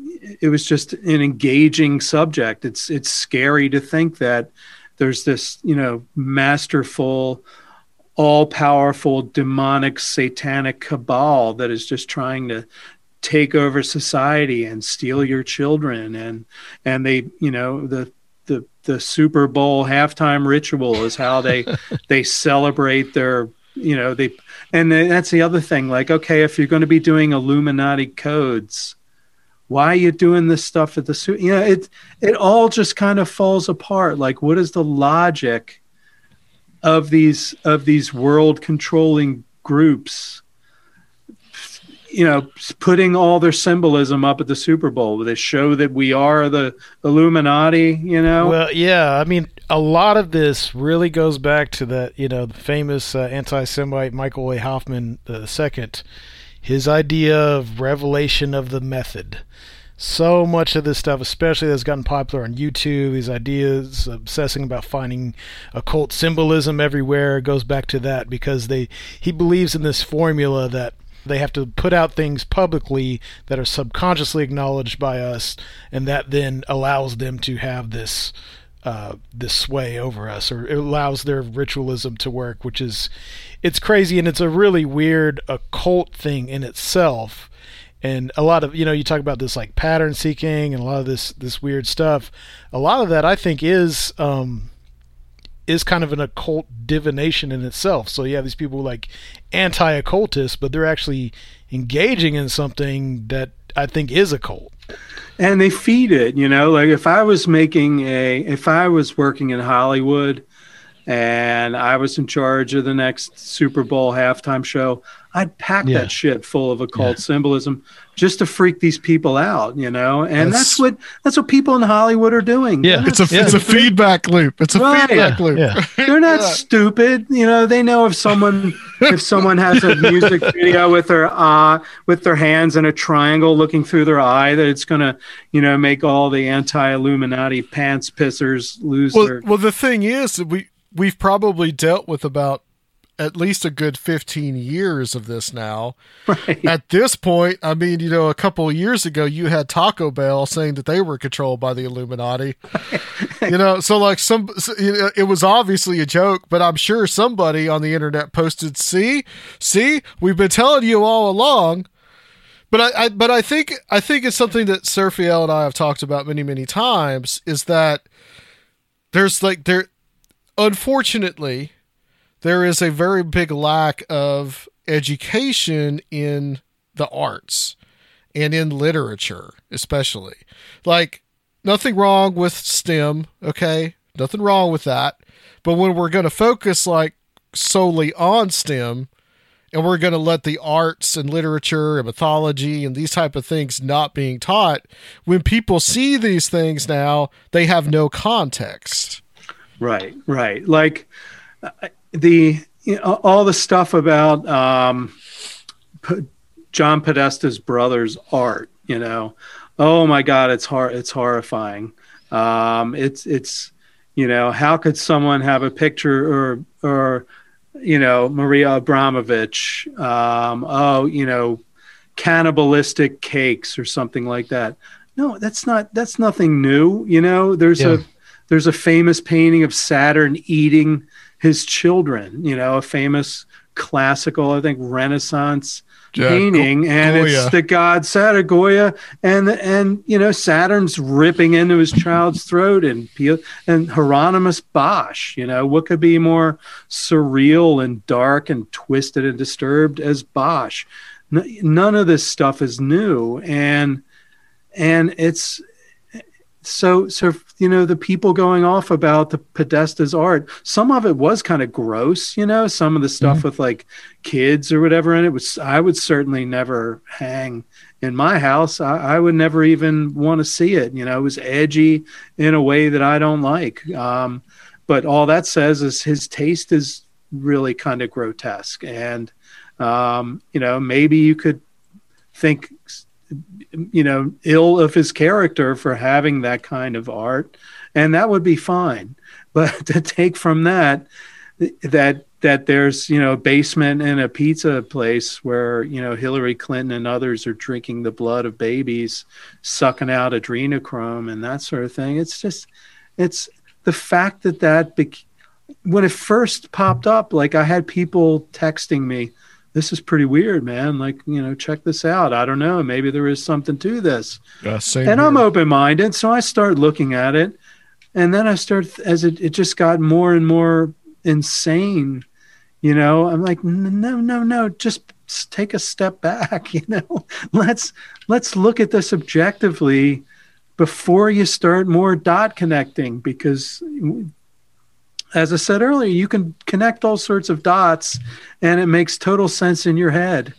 it was just an engaging subject. It's it's scary to think that there's this, you know, masterful, all-powerful, demonic, satanic cabal that is just trying to take over society and steal your children. And and they, you know, the the the Super Bowl halftime ritual is how they they celebrate their, you know, they and that's the other thing. Like, okay, if you're going to be doing Illuminati codes, why are you doing this stuff at the Super? You know, it it all just kind of falls apart. Like, what is the logic of these of these world controlling groups you know, putting all their symbolism up at the Super Bowl. They show that we are the Illuminati, you know? Well, yeah. I mean, a lot of this really goes back to that, you know, the famous uh, anti-Semite Michael A. Hoffman the second, his idea of revelation of the method. So much of this stuff, especially that's gotten popular on YouTube, these ideas obsessing about finding occult symbolism everywhere, goes back to that because they he believes in this formula that they have to put out things publicly that are subconsciously acknowledged by us, and that then allows them to have this uh, this sway over us, or it allows their ritualism to work, which is, it's crazy, and it's a really weird occult thing in itself. And a lot of, you know, you talk about this like pattern seeking and a lot of this this weird stuff. A lot of that, I think, is um, is kind of an occult divination in itself. So you have these people like anti-occultists, but they're actually engaging in something that I think is occult. And they feed it, you know, like if I was making a, if I was working in Hollywood and I was in charge of the next Super Bowl halftime show, I'd pack yeah. that shit full of occult yeah. symbolism just to freak these people out, you know? And that's, that's what that's what people in Hollywood are doing. Yeah, it's a, yeah. it's a feedback loop. It's a right. feedback yeah. loop. Yeah. They're not yeah. stupid. You know, they know if someone if someone has a music video with their uh, with their hands in a triangle looking through their eye, that it's going to, you know, make all the anti-Illuminati pants pissers lose well, their... Well, the thing is, that we, we've probably dealt with about at least a good fifteen years of this now. Right. At this point, I mean, you know, a couple of years ago, you had Taco Bell saying that they were controlled by the Illuminati. You know, so like some, so, you know, it was obviously a joke, but I'm sure somebody on the internet posted, "See, see, we've been telling you all along." But I, I but I think I think it's something that Surfiel and I have talked about many, many times, is that there's like there, unfortunately. There is a very big lack of education in the arts and in literature, especially. Like, nothing wrong with STEM, okay? Nothing wrong with that. But when we're going to focus, like, solely on STEM, and we're going to let the arts and literature and mythology and these type of things not being taught, when people see these things now, they have no context. Right, right. Like... I- The you know, all the stuff about um, P- John Podesta's brother's art, you know, oh my God, it's hor- it's horrifying. Um, it's it's you know, how could someone have a picture or or you know Maria Abramovich, um, oh you know, cannibalistic cakes or something like that? No, that's not that's nothing new. You know, there's yeah. a there's a famous painting of Saturn eating his children, you know, a famous classical, I think, Renaissance yeah, painting, Go- and Goya. It's the god Saturn, Goya, and and you know Saturn's ripping into his child's throat, and and Hieronymus Bosch, you know, what could be more surreal and dark and twisted and disturbed as Bosch? None of this stuff is new, and and it's. So, so you know, the people going off about the Podesta's art, some of it was kind of gross, you know, some of the stuff mm-hmm. with like kids or whatever in it was, I would certainly never hang in my house. I, I would never even want to see it. You know, it was edgy in a way that I don't like. Um, but all that says is his taste is really kind of grotesque. And, um, you know, maybe you could think, you know, ill of his character for having that kind of art, and that would be fine. But to take from that that that there's, you know, a basement in a pizza place where, you know, Hillary Clinton and others are drinking the blood of babies, sucking out adrenochrome and that sort of thing, it's just it's the fact that that bec- when it first popped up, like I had people texting me, "This is pretty weird, man. Like, you know, check this out. I don't know. Maybe there is something to this." Uh, same and here. I'm open-minded, so I start looking at it, and then I start as it, it just got more and more insane. You know, I'm like, no, no, no. Just take a step back. You know, let's let's look at this objectively before you start more dot connecting, because. As I said earlier, you can connect all sorts of dots and it makes total sense in your head.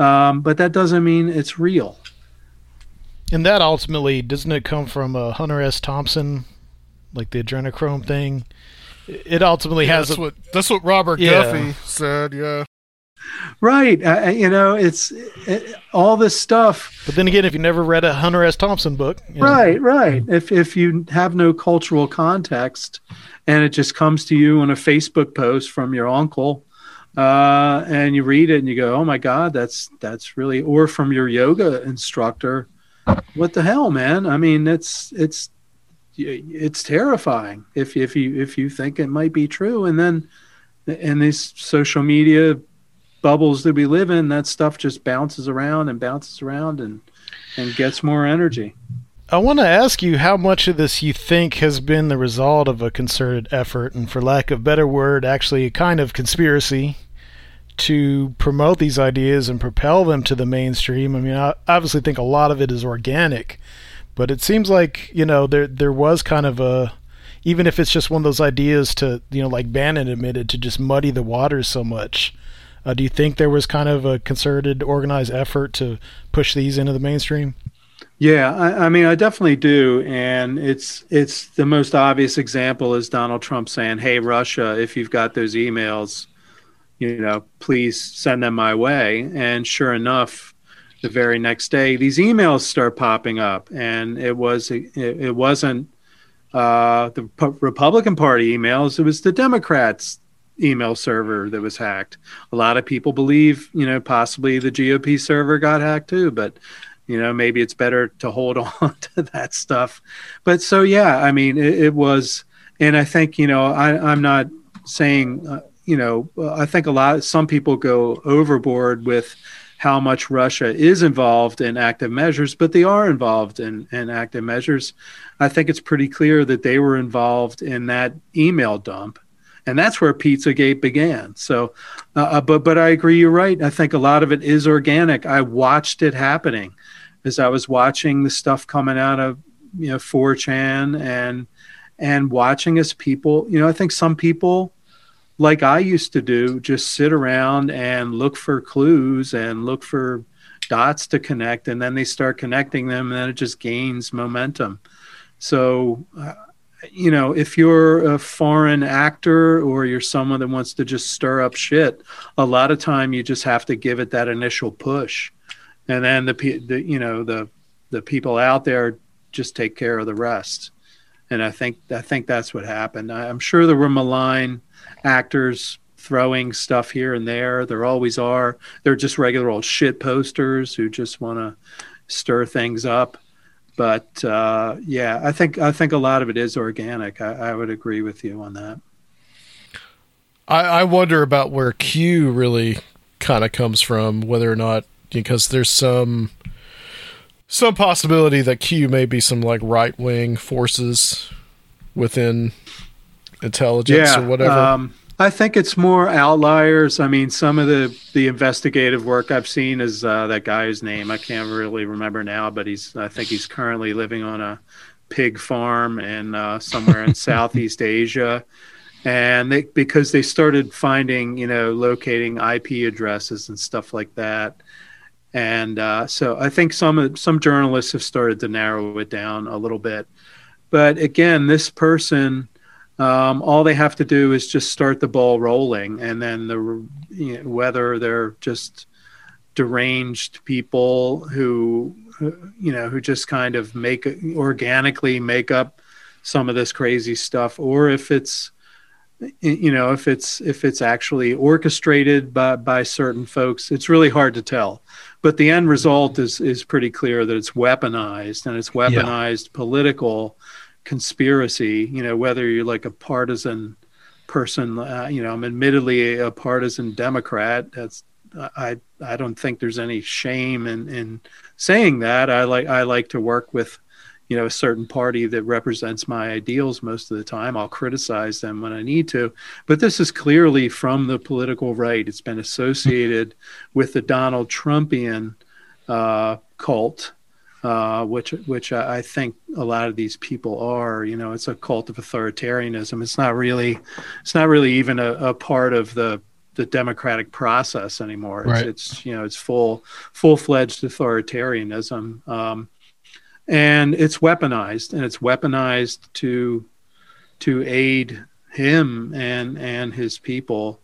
Um, but that doesn't mean it's real. And that ultimately, doesn't it come from uh, Hunter S. Thompson, like the adrenochrome thing? It ultimately yeah, has... That's, a, what, that's what Robert yeah. Guffey said, yeah. Right. Uh, you know, it's it, all this stuff. But then again, if you never read a Hunter S. Thompson book. You right, know. right. If if you have no cultural context and it just comes to you on a Facebook post from your uncle uh, and you read it and you go, oh my God, that's that's really, or from your yoga instructor. What the hell, man? I mean, it's, it's, it's terrifying if, if you, if you think it might be true. And then in these social media bubbles that we live in, that stuff just bounces around and bounces around and, and gets more energy. I want to ask you how much of this you think has been the result of a concerted effort and, for lack of a better word, actually a kind of conspiracy to promote these ideas and propel them to the mainstream. I mean, I obviously think a lot of it is organic, but it seems like, you know, there there was kind of a, even if it's just one of those ideas to, you know, like Bannon admitted, to just muddy the waters so much. Uh, do you think there was kind of a concerted, organized effort to push these into the mainstream? Yeah, I, I mean, I definitely do. And it's it's the most obvious example is Donald Trump saying, hey, Russia, if you've got those emails, you know, please send them my way. And sure enough, the very next day, these emails start popping up. And it, was, it, it wasn't uh, the Republican Party emails. It was the Democrats' email server that was hacked. A lot of people believe, you know, possibly the G O P server got hacked too. But, you know, maybe it's better to hold on to that stuff. But so, yeah, I mean, it, it was. And I think, you know, I, I'm not saying... Uh, you know, I think a lot, some people go overboard with how much Russia is involved in active measures, but they are involved in, in active measures. I think it's pretty clear that they were involved in that email dump, and that's where Pizzagate began. So, uh, but, but I agree, you're right. I think a lot of it is organic. I watched it happening as I was watching the stuff coming out of, you know, four chan and, and watching as people, you know, I think some people, like I used to do, just sit around and look for clues and look for dots to connect, and then they start connecting them, and then it just gains momentum. So, uh, you know, if you're a foreign actor or you're someone that wants to just stir up shit, a lot of time you just have to give it that initial push, and then the, the you know the the people out there just take care of the rest. And I think I think that's what happened. I, I'm sure there were malign actors throwing stuff here and there. There always are. They're just regular old shit posters who just want to stir things up. But uh, yeah, I think I think a lot of it is organic. I, I would agree with you on that. I, I wonder about where Q really kind of comes from, whether or not, because there's some. Some possibility that Q may be some like right-wing forces within intelligence yeah, or whatever. Um, I think it's more outliers. I mean, some of the, the investigative work I've seen is uh, that guy's name. I can't really remember now, but he's I think he's currently living on a pig farm and uh, somewhere in Southeast Asia. And they, because they started finding, you know, locating I P addresses and stuff like that. And uh, so I think some some journalists have started to narrow it down a little bit. But again, this person, um, all they have to do is just start the ball rolling. And then the you know, whether they're just deranged people who, you know, who just kind of make organically make up some of this crazy stuff, or if it's, you know, if it's if it's actually orchestrated by, by certain folks, it's really hard to tell. But the end result is is pretty clear that it's weaponized, and it's weaponized yeah. political conspiracy. You know, whether you're like a partisan person, uh, you know, I'm admittedly a partisan Democrat. That's I I don't think there's any shame in, in saying that. I like I like to work with, you know, a certain party that represents my ideals most of the time. I'll criticize them when I need to. But this is clearly from the political right. It's been associated with the Donald Trumpian uh, cult, uh, which which I think a lot of these people are. You know, it's a cult of authoritarianism. It's not really, it's not really even a, a part of the the democratic process anymore. Right. It's, it's, you know, it's full, full-fledged authoritarianism. Um, and it's weaponized, and it's weaponized to to aid him and and his people,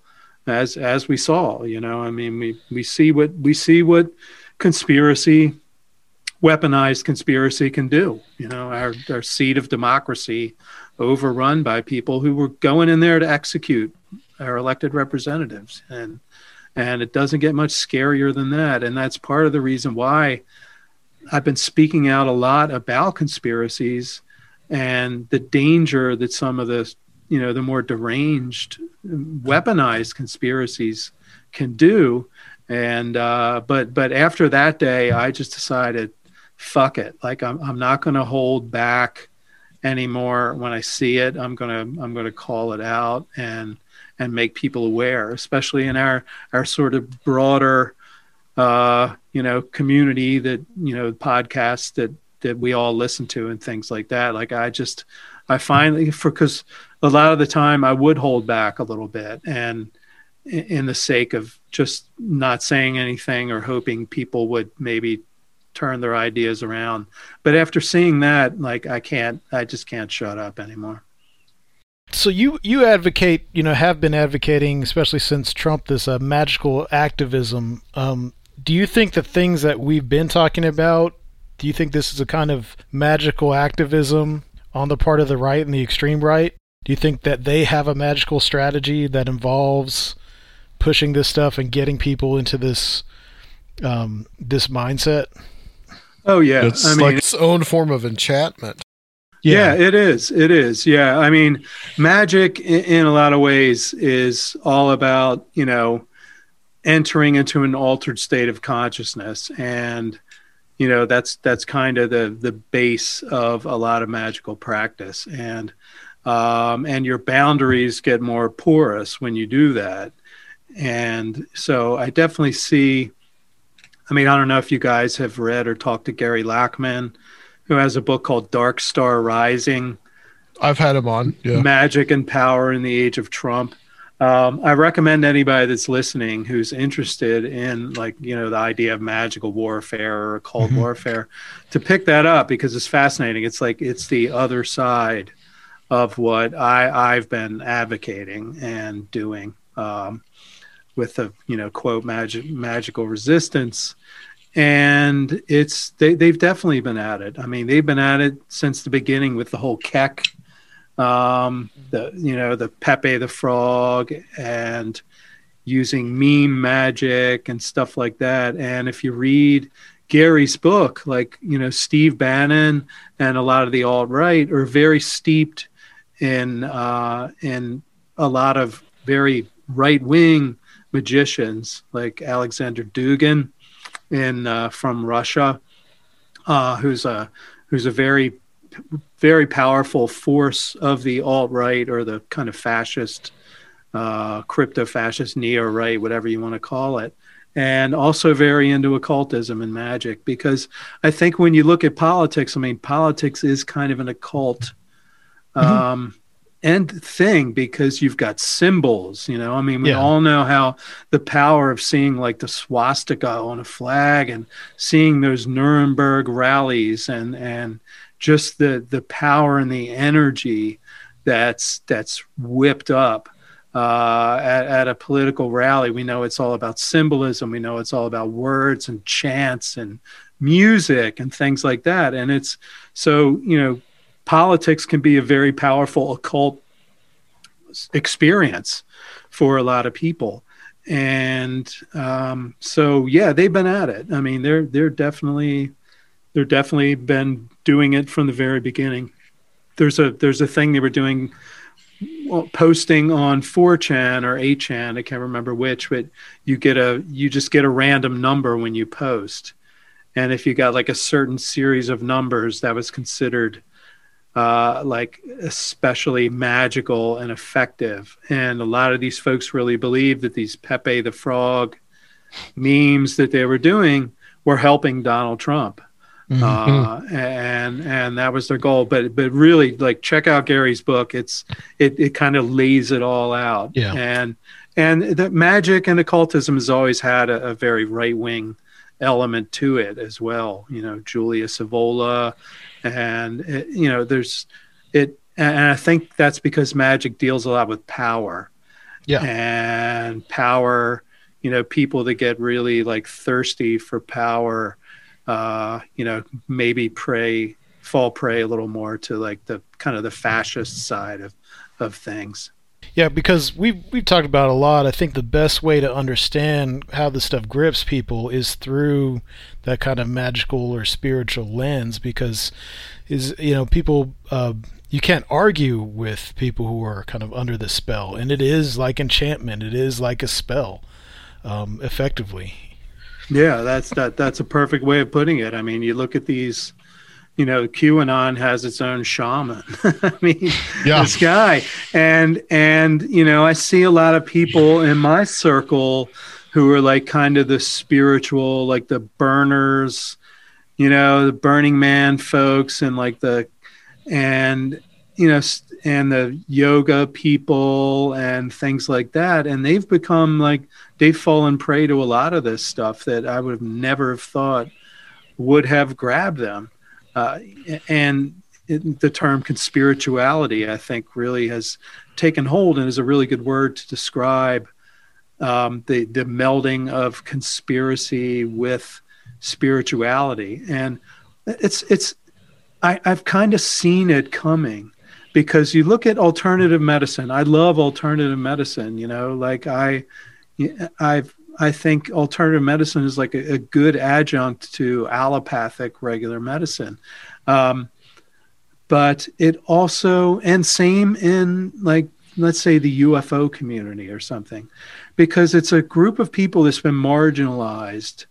as as we saw. You know, I mean, we we see what we see what conspiracy, weaponized conspiracy, can do. You know, our our seat of democracy overrun by people who were going in there to execute our elected representatives, and and it doesn't get much scarier than that. And that's part of the reason why I've been speaking out a lot about conspiracies and the danger that some of the, you know, the more deranged, weaponized conspiracies can do. And uh, but but after that day, I just decided, fuck it. Like, I'm I'm not going to hold back anymore. When I see it, I'm gonna I'm gonna call it out and and make people aware, especially in our our sort of broader, uh, you know, community that, you know, podcasts that that we all listen to and things like that. Like, I just I finally for because a lot of the time I would hold back a little bit, and in the sake of just not saying anything or hoping people would maybe turn their ideas around. But after seeing that, like, I can't, I just can't shut up anymore. So you, you advocate, you know, have been advocating, especially since Trump, this uh, magical activism. Um, do you think the things that we've been talking about, do you think this is a kind of magical activism on the part of the right and the extreme right? Do you think that they have a magical strategy that involves pushing this stuff and getting people into this, um, this mindset? Oh yeah. It's I mean, like its own form of enchantment. Yeah. yeah, it is. It is. Yeah. I mean, magic in, in a lot of ways is all about, you know, entering into an altered state of consciousness. And, you know, that's, that's kind of the, the base of a lot of magical practice. And, um, and your boundaries get more porous when you do that. And so I definitely see, I mean, I don't know if you guys have read or talked to Gary Lachman, who has a book called Dark Star Rising. I've had him on. Yeah. Magic and Power in the Age of Trump. Um, I recommend anybody that's listening who's interested in, like, you know, the idea of magical warfare or occult mm-hmm. warfare to pick that up, because it's fascinating. It's like, it's the other side of what I, I've been advocating and doing. Um, with the, you know, quote, magic, magical resistance. And it's, they, they've definitely been at it. I mean, they've been at it since the beginning with the whole Keck, um, the, you know, the Pepe the Frog, and using meme magic and stuff like that. And if you read Gary's book, like, you know, Steve Bannon and a lot of the alt-right are very steeped in, uh, in a lot of very right-wing magicians like Alexander Dugin in uh, from Russia, uh, who's a who's a very very powerful force of the alt-right, or the kind of fascist, uh, crypto-fascist neo-right, whatever you want to call it, and also very into occultism and magic. Because I think when you look at politics, I mean, politics is kind of an occult mm-hmm. um end thing, because you've got symbols, you know, I mean, we yeah. all know how the power of seeing, like, the swastika on a flag and seeing those Nuremberg rallies, and, and just the, the power and the energy that's, that's whipped up uh, at, at a political rally. We know it's all about symbolism. We know it's all about words and chants and music and things like that. And it's so, you know, politics can be a very powerful occult experience for a lot of people. And um, so, yeah, they've been at it. I mean, they're, they're definitely, they're definitely been doing it from the very beginning. There's a, there's a thing they were doing, well, posting on four chan or eight chan. I can't remember which, but you get a, you just get a random number when you post. And if you got like a certain series of numbers, that was considered Uh, like especially magical and effective. And a lot of these folks really believed that these Pepe the Frog memes that they were doing were helping Donald Trump. Mm-hmm. Uh, and and that was their goal. But but really, like, check out Gary's book. It's it it kind of lays it all out. Yeah. And And that magic and occultism has always had a, a very right-wing element to it as well. You know, Julius Evola, and, it, you know, there's it. And I think that's because magic deals a lot with power. Yeah. And power, you know, people that get really like thirsty for power, uh, you know, maybe prey, fall prey a little more to like the kind of the fascist side of, of things. Yeah, because we've, we've talked about a lot. I think the best way to understand how this stuff grips people is through that kind of magical or spiritual lens, because is, you know, people, uh, you can't argue with people who are kind of under the spell. And it is like enchantment. It is like a spell, um, effectively. Yeah, that's that. That's a perfect way of putting it. I mean, you look at these, you know, QAnon has its own shaman. I mean, yeah. This guy. And, and, you know, I see a lot of people in my circle who are like kind of the spiritual, like the burners, you know, the Burning Man folks, and like the, and, you know, and the yoga people and things like that. And they've become like, they've fallen prey to a lot of this stuff that I would have never have thought would have grabbed them. Uh, and it, the term conspirituality, I think, really has taken hold and is a really good word to describe um, the, the melding of conspiracy with spirituality. And it's, it's, I, I've kind of seen it coming, because you look at alternative medicine. I love alternative medicine, you know, like I, I've, I think alternative medicine is like a, a good adjunct to allopathic regular medicine. Um, but it also, and same in like, let's say the U F O community or something, because it's a group of people that's been marginalized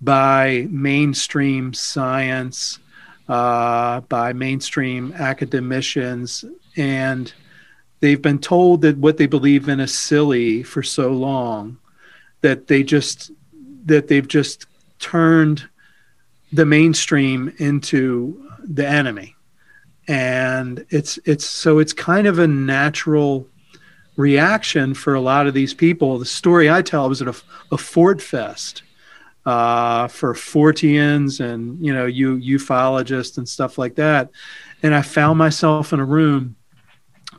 by mainstream science, uh, by mainstream academicians, and they've been told that what they believe in is silly for so long, that they just, that they've just turned the mainstream into the enemy. And it's, it's, so it's kind of a natural reaction for a lot of these people. The story I tell was at a, a Fort Fest uh, for Forteans and, you know, you, ufologists and stuff like that. And I found myself in a room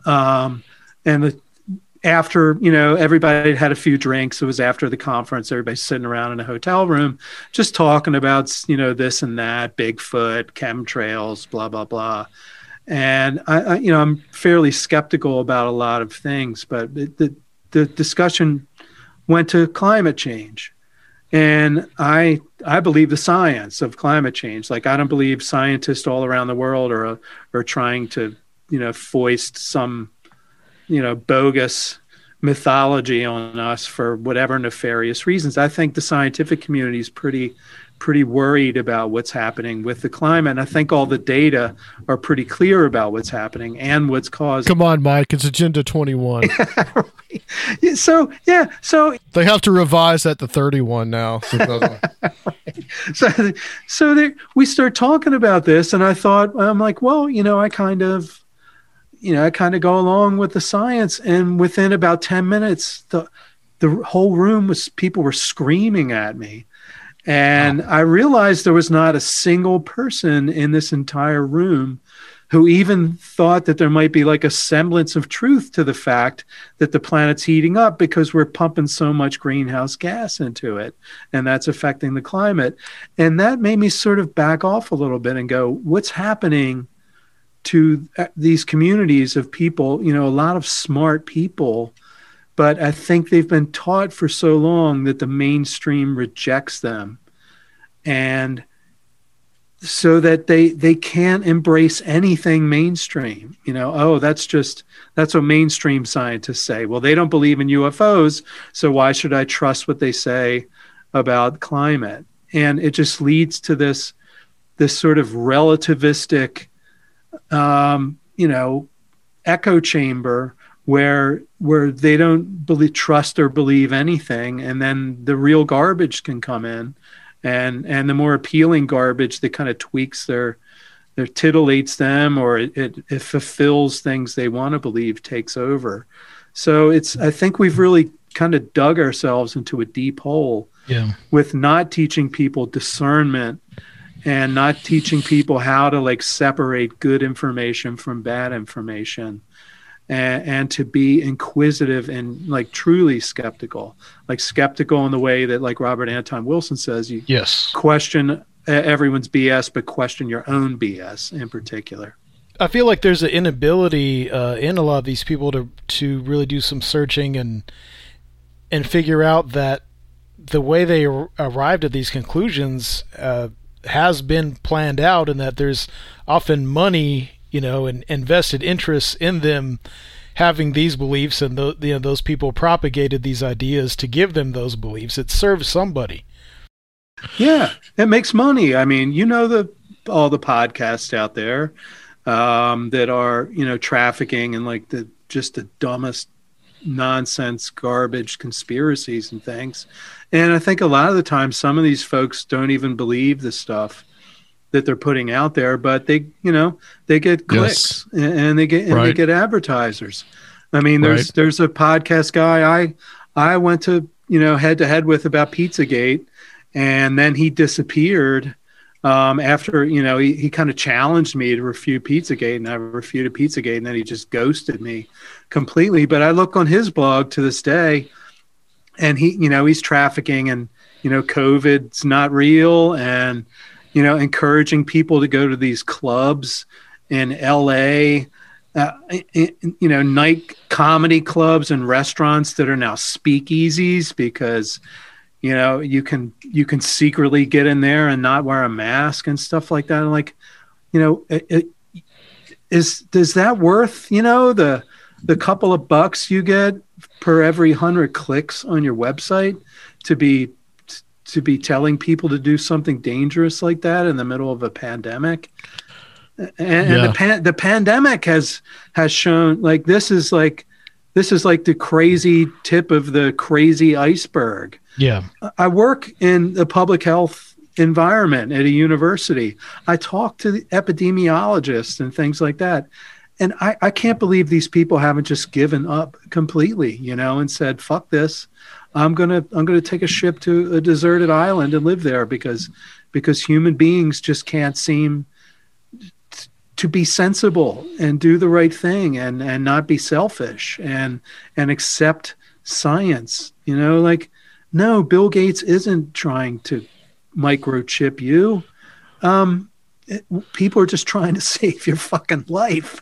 um, and the, after, you know, everybody had a few drinks. It was after the conference. Everybody's sitting around in a hotel room just talking about, you know, this and that, Bigfoot, chemtrails, blah, blah, blah. And, I, I you know, I'm fairly skeptical about a lot of things, but the, the, the discussion went to climate change. And I I believe the science of climate change. Like, I don't believe scientists all around the world are, are trying to, you know, foist some, you know, bogus mythology on us for whatever nefarious reasons. I think the scientific community is pretty, pretty worried about what's happening with the climate. And I think all the data are pretty clear about what's happening and what's causing. Come on, Mike, it's Agenda twenty-one. Right. So, yeah. So they have to revise that to thirty-one now. Right. So, so there, we start talking about this, and I thought, I'm like, well, you know, I kind of, you know, I kind of go along with the science, and within about ten minutes, the the whole room was, people were screaming at me. And wow. I realized there was not a single person in this entire room who even thought that there might be like a semblance of truth to the fact that the planet's heating up because we're pumping so much greenhouse gas into it, and that's affecting the climate. And that made me sort of back off a little bit and go, what's happening to these communities of people? You know, a lot of smart people, but I think they've been taught for so long that the mainstream rejects them, and so that they they can't embrace anything mainstream. You know, oh, that's just, that's what mainstream scientists say. Well, they don't believe in U F Os, so why should I trust what they say about climate? And it just leads to this this sort of relativistic Um, you know, echo chamber where where they don't believe, trust or believe anything, and then the real garbage can come in, and and the more appealing garbage that kind of tweaks their, their titillates them, or it, it, it fulfills things they want to believe, takes over. So it's, I think we've really kind of dug ourselves into a deep hole yeah. with not teaching people discernment and not teaching people how to like separate good information from bad information and, and to be inquisitive and like truly skeptical, like skeptical in the way that like Robert Anton Wilson says, you yes. question everyone's B S, but question your own B S in particular. I feel like there's an inability uh, in a lot of these people to to really do some searching and and figure out that the way they ar- arrived at these conclusions uh, has been planned out, and that there's often money, you know, and invested interests in them having these beliefs, and th- you know, those people propagated these ideas to give them those beliefs. It serves somebody. Yeah, it makes money. I mean, you know, the all the podcasts out there um, that are, you know, trafficking and like the just the dumbest nonsense, garbage conspiracies and things. And I think a lot of the time, some of these folks don't even believe the stuff that they're putting out there, but they, you know, they get clicks yes. and, and they get and right. they get advertisers. I mean, there's right. there's a podcast guy I I went to, you know, head to head with about Pizzagate. And then he disappeared um, after, you know, he, he kind of challenged me to refute Pizzagate, and I refuted Pizzagate, and then he just ghosted me completely. But I look on his blog to this day, and he, you know, he's trafficking and, you know, COVID's not real and, you know, encouraging people to go to these clubs in L A, uh, you know, night comedy clubs and restaurants that are now speakeasies because, you know, you can you can secretly get in there and not wear a mask and stuff like that. And like, you know, it, it, is is that worth, you know, the the couple of bucks you get per every hundred clicks on your website to be to be telling people to do something dangerous like that in the middle of a pandemic? And, yeah. and the pan, the pandemic has has shown like this is like this is like the crazy tip of the crazy iceberg. Yeah, I work in the public health environment at a university. I talk to the epidemiologists and things like that. And I, I can't believe these people haven't just given up completely, you know, and said, fuck this. I'm going to I'm going to take a ship to a deserted island and live there because because human beings just can't seem t- to be sensible and do the right thing and, and not be selfish and and accept science, you know, like. No, Bill Gates isn't trying to microchip you. Um, it, people are just trying to save your fucking life.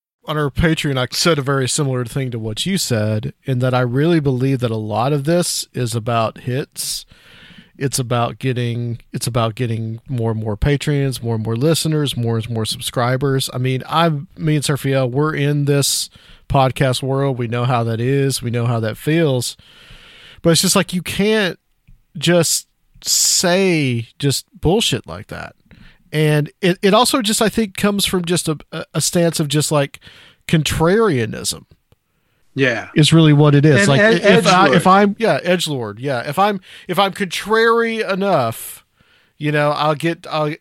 On our Patreon, I said a very similar thing to what you said, in that I really believe that a lot of this is about hits. It's about getting it's about getting more and more Patreons, more and more listeners, more and more subscribers. I mean, I, me and Surfiel, we're in this podcast world. We know how that is. We know how that feels. But it's just like you can't just say just bullshit like that. And it, it also just, I think, comes from just a, a stance of just like contrarianism. Yeah, is really what it is. And like ed- if, I, if I'm yeah, edgelord. Yeah, if I'm if I'm contrary enough, you know, I'll get. I'll,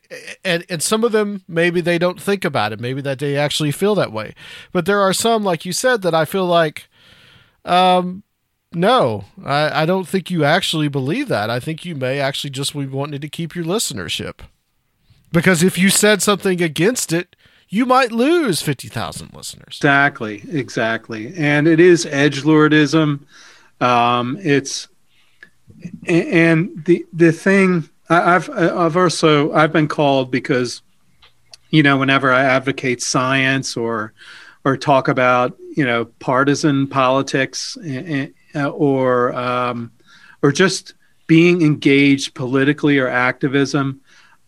and and some of them, maybe they don't think about it. Maybe that they actually feel that way. But there are some, like you said, that I feel like, um, no, I, I don't think you actually believe that. I think you may actually just be wanting to keep your listenership, because if you said something against it, you might lose fifty thousand listeners. Exactly, exactly. And it is edgelordism. Um, it's and the the thing I, I've I've also I've been called because, you know, whenever I advocate science or or talk about, you know, partisan politics or um, or just being engaged politically or activism.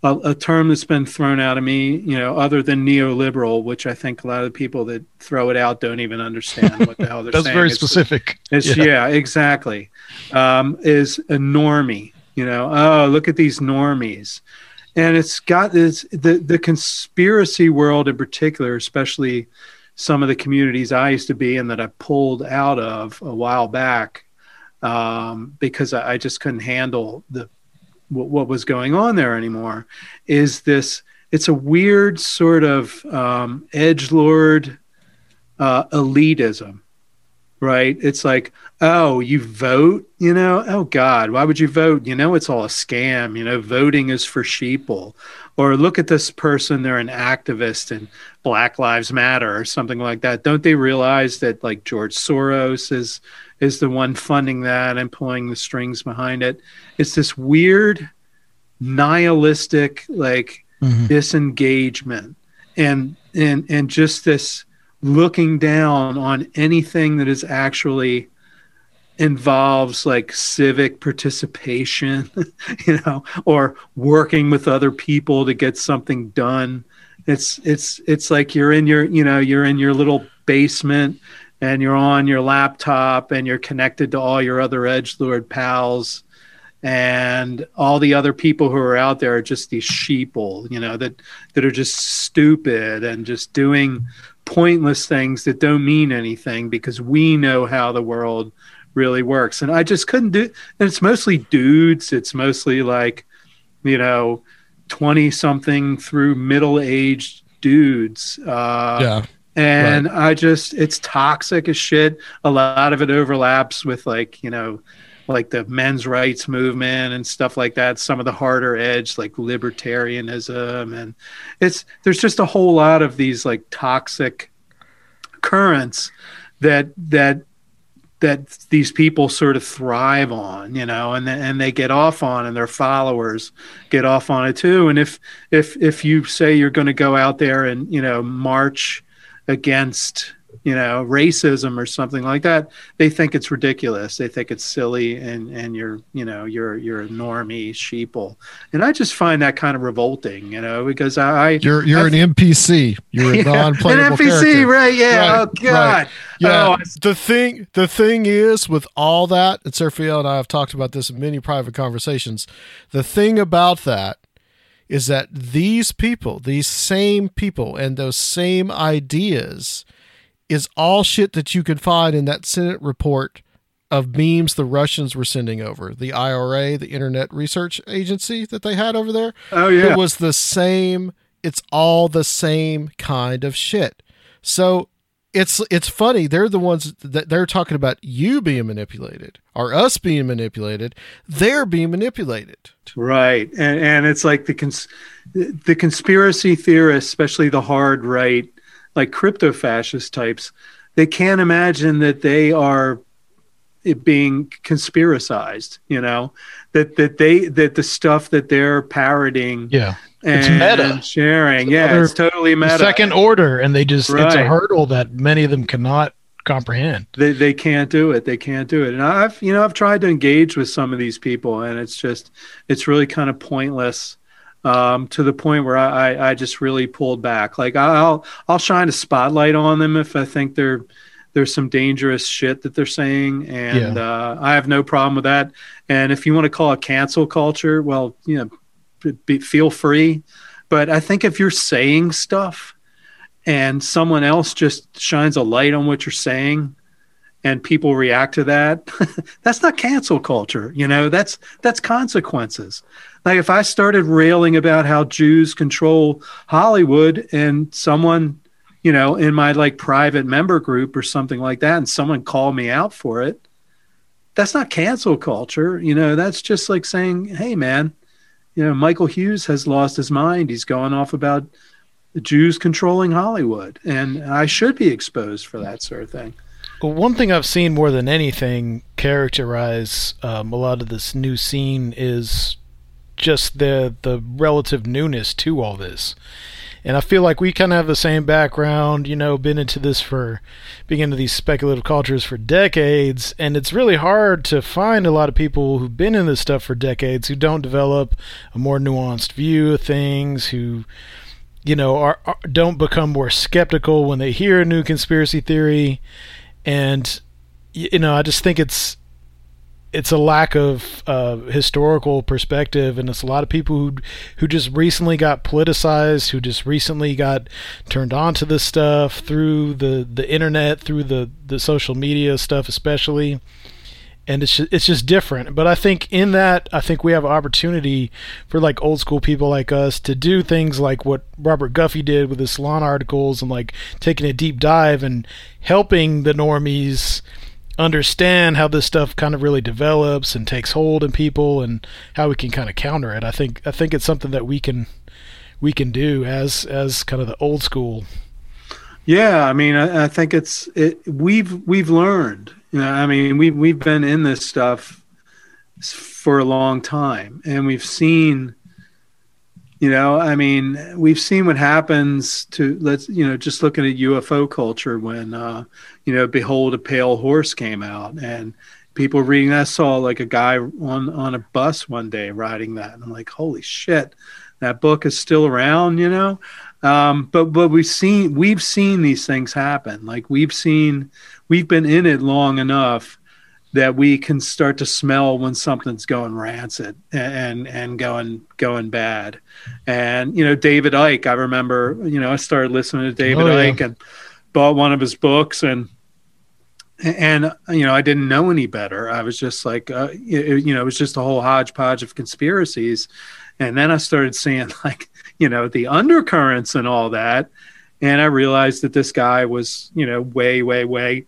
A, a term that's been thrown out at me, you know, other than neoliberal, which I think a lot of the people that throw it out don't even understand what the hell they're that's saying. That's very it's, specific. It's, yeah. yeah, exactly. Um, is a normie, you know, oh, look at these normies. And it's got this, the, the conspiracy world in particular, especially some of the communities I used to be in that I pulled out of a while back um, because I, I just couldn't handle the, what was going on there anymore is this, it's a weird sort of um, edgelord uh, elitism, right? It's like, oh, you vote, you know, oh God, why would you vote? You know, it's all a scam, you know, voting is for sheeple, or look at this person, they're an activist and Black Lives Matter or something like that. Don't they realize that like George Soros is, is the one funding that and pulling the strings behind it? It's this weird nihilistic, like mm-hmm. disengagement and, and, and just this looking down on anything that is actually involves like civic participation, you know, or working with other people to get something done. It's, it's, it's like you're in your, you know, you're in your little basement and you're on your laptop and you're connected to all your other edgelord pals and all the other people who are out there are just these sheeple, you know, that, that are just stupid and just doing pointless things that don't mean anything because we know how the world really works. And I just couldn't do, and it's mostly dudes. It's mostly like, you know, twenty something through middle-aged dudes. Uh, yeah. And right. I just, it's toxic as shit. A lot of it overlaps with like, you know, like the men's rights movement and stuff like that. Some of the harder edge, like libertarianism. And it's, there's just a whole lot of these like toxic currents that, that, that these people sort of thrive on, you know, and and they get off on, and their followers get off on it too. And if, if, if you say you're going to go out there and, you know, march against, you know, racism or something like that, they think it's ridiculous. They think it's silly, and and you're, you know, you're you're a normie sheeple. And I just find that kind of revolting, you know, because I you're you're I, an N P C. You're a non-playable an N P C, character. Right? Yeah. Right, oh God. Right. Yeah. Oh, I, the thing the thing is with all that, and Surfiel and I have talked about this in many private conversations. The thing about that is that these people, these same people, and those same ideas is all shit that you can find in that Senate report of memes the Russians were sending over. The I R A, the Internet Research Agency that they had over there. Oh, yeah. It was the same. It's all the same kind of shit. So it's it's funny. They're the ones that they're talking about you being manipulated or us being manipulated. They're being manipulated. Right. And and it's like the cons- the conspiracy theorists, especially the hard right, like crypto fascist types, they can't imagine that they are it being conspiracized, you know, that, that they, that the stuff that they're parodying yeah. and it's meta. And sharing. It's yeah. Other, it's totally meta. Second order. And they just, right. It's a hurdle that many of them cannot comprehend. They, they can't do it. They can't do it. And I've, you know, I've tried to engage with some of these people and it's just, it's really kind of pointless. Um, to the point where I, I, I just really pulled back. Like I'll I'll shine a spotlight on them if I think they're there's some dangerous shit that they're saying, and yeah. uh, I have no problem with that. And if you want to call it cancel culture, well, you know, be, be, feel free. But I think if you're saying stuff and someone else just shines a light on what you're saying, and people react to that, that's not cancel culture. You know, that's that's consequences. Like if I started railing about how Jews control Hollywood and someone, you know, in my like private member group or something like that, and someone called me out for it, that's not cancel culture. You know, that's just like saying, hey, man, you know, Michael Hughes has lost his mind. He's going off about the Jews controlling Hollywood, and I should be exposed for that sort of thing. Well, one thing I've seen more than anything characterize um, a lot of this new scene is just the the relative newness to all this. And I feel like we kind of have the same background, you know, been into this for, been into these speculative cultures for decades, and it's really hard to find a lot of people who've been in this stuff for decades who don't develop a more nuanced view of things, who, you know, are, are don't become more skeptical when they hear a new conspiracy theory. And, you know, I just think it's, it's a lack of uh, historical perspective, and it's a lot of people who who just recently got politicized, who just recently got turned on to this stuff through the, the internet, through the, the social media stuff especially, and it's just, it's just different. But I think in that, I think we have an opportunity for like old school people like us to do things like what Robert Guffey did with his Salon articles and like taking a deep dive and helping the normies understand how this stuff kind of really develops and takes hold in people and how we can kind of counter it. I think I think it's something that we can we can do as as kind of the old school. Yeah, I mean, I, I think it's it, we've we've learned. You know, I mean, we we've been in this stuff for a long time, and we've seen. You know, I mean, we've seen what happens to, let's, you know, just looking at U F O culture when, uh, you know, Behold a Pale Horse came out, and people reading that saw like a guy on, on a bus one day riding that. And I'm like, holy shit, that book is still around, you know? Um, but, but we've seen, we've seen these things happen. Like we've seen, we've been in it long enough that we can start to smell when something's going rancid and and going going bad. And, you know, David Icke, I remember, you know, I started listening to David oh, yeah. Icke and bought one of his books, and, and you know, I didn't know any better. I was just like, uh, it, you know, it was just a whole hodgepodge of conspiracies. And then I started seeing, like, you know, the undercurrents and all that. And I realized that this guy was, you know, way, way, way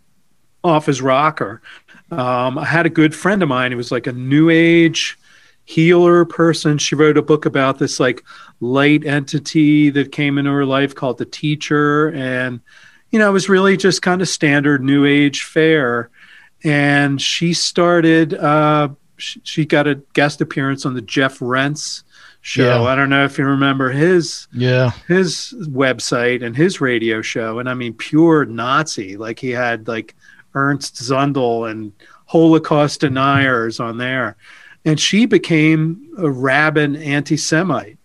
off his rocker. Um, I had a good friend of mine who was like a new age healer person. She wrote a book about this like light entity that came into her life called the Teacher. And, you know, it was really just kind of standard new age fare. And she started, uh, she, she got a guest appearance on the Jeff Rentz show. Yeah. I don't know if you remember his, yeah. his website and his radio show. And I mean, pure Nazi, like he had like Ernst Zundel and Holocaust deniers on there. And she became a rabid anti-Semite.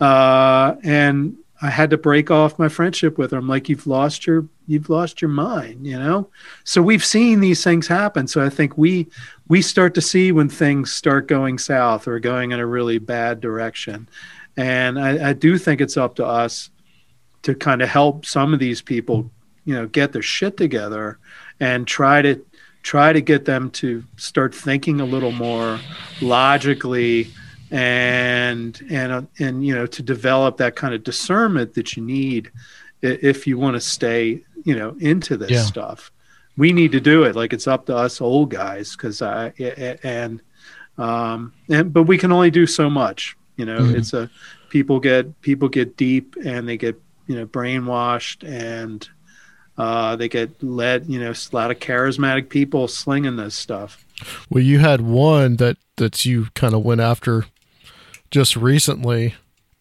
Uh, and I had to break off my friendship with her. I'm like, you've lost your, you've lost your mind, you know? So we've seen these things happen. So I think we, we start to see when things start going south or going in a really bad direction. And I, I do think it's up to us to kind of help some of these people, you know, get their shit together and try to try to get them to start thinking a little more logically and and and you know, to develop that kind of discernment that you need if you want to stay, you know, into this yeah. stuff. We need to do it. Like, it's up to us old guys, cuz I and um and but we can only do so much, you know. Mm-hmm. It's a people get people get deep and they get, you know, brainwashed, and Uh, they get led, you know, a lot of charismatic people slinging this stuff. Well, you had one that, that you kind of went after just recently,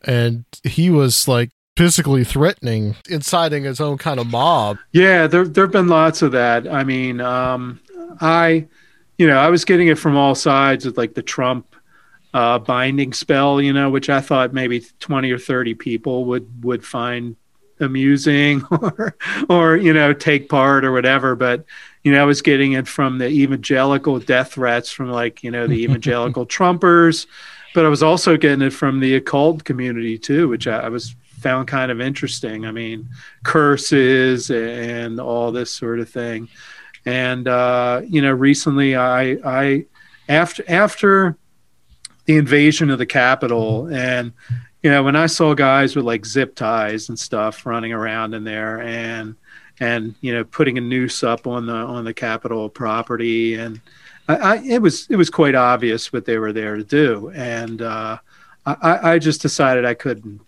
and he was like physically threatening, inciting his own kind of mob. Yeah, there there have been lots of that. I mean, um, I, you know, I was getting it from all sides with like the Trump uh, binding spell, you know, which I thought maybe twenty or thirty people would, would find amusing or or you know, take part or whatever. But, you know, I was getting it from the evangelical death threats from, like, you know, the evangelical Trumpers, but I was also getting it from the occult community too, which I, I was found kind of interesting. I mean, curses and all this sort of thing. And, uh, you know, recently I, I, after, after the invasion of the Capitol, and, you know, when I saw guys with like zip ties and stuff running around in there and, and, you know, putting a noose up on the, on the Capitol property, and I, I it was, it was quite obvious what they were there to do. And, uh, I, I just decided I couldn't,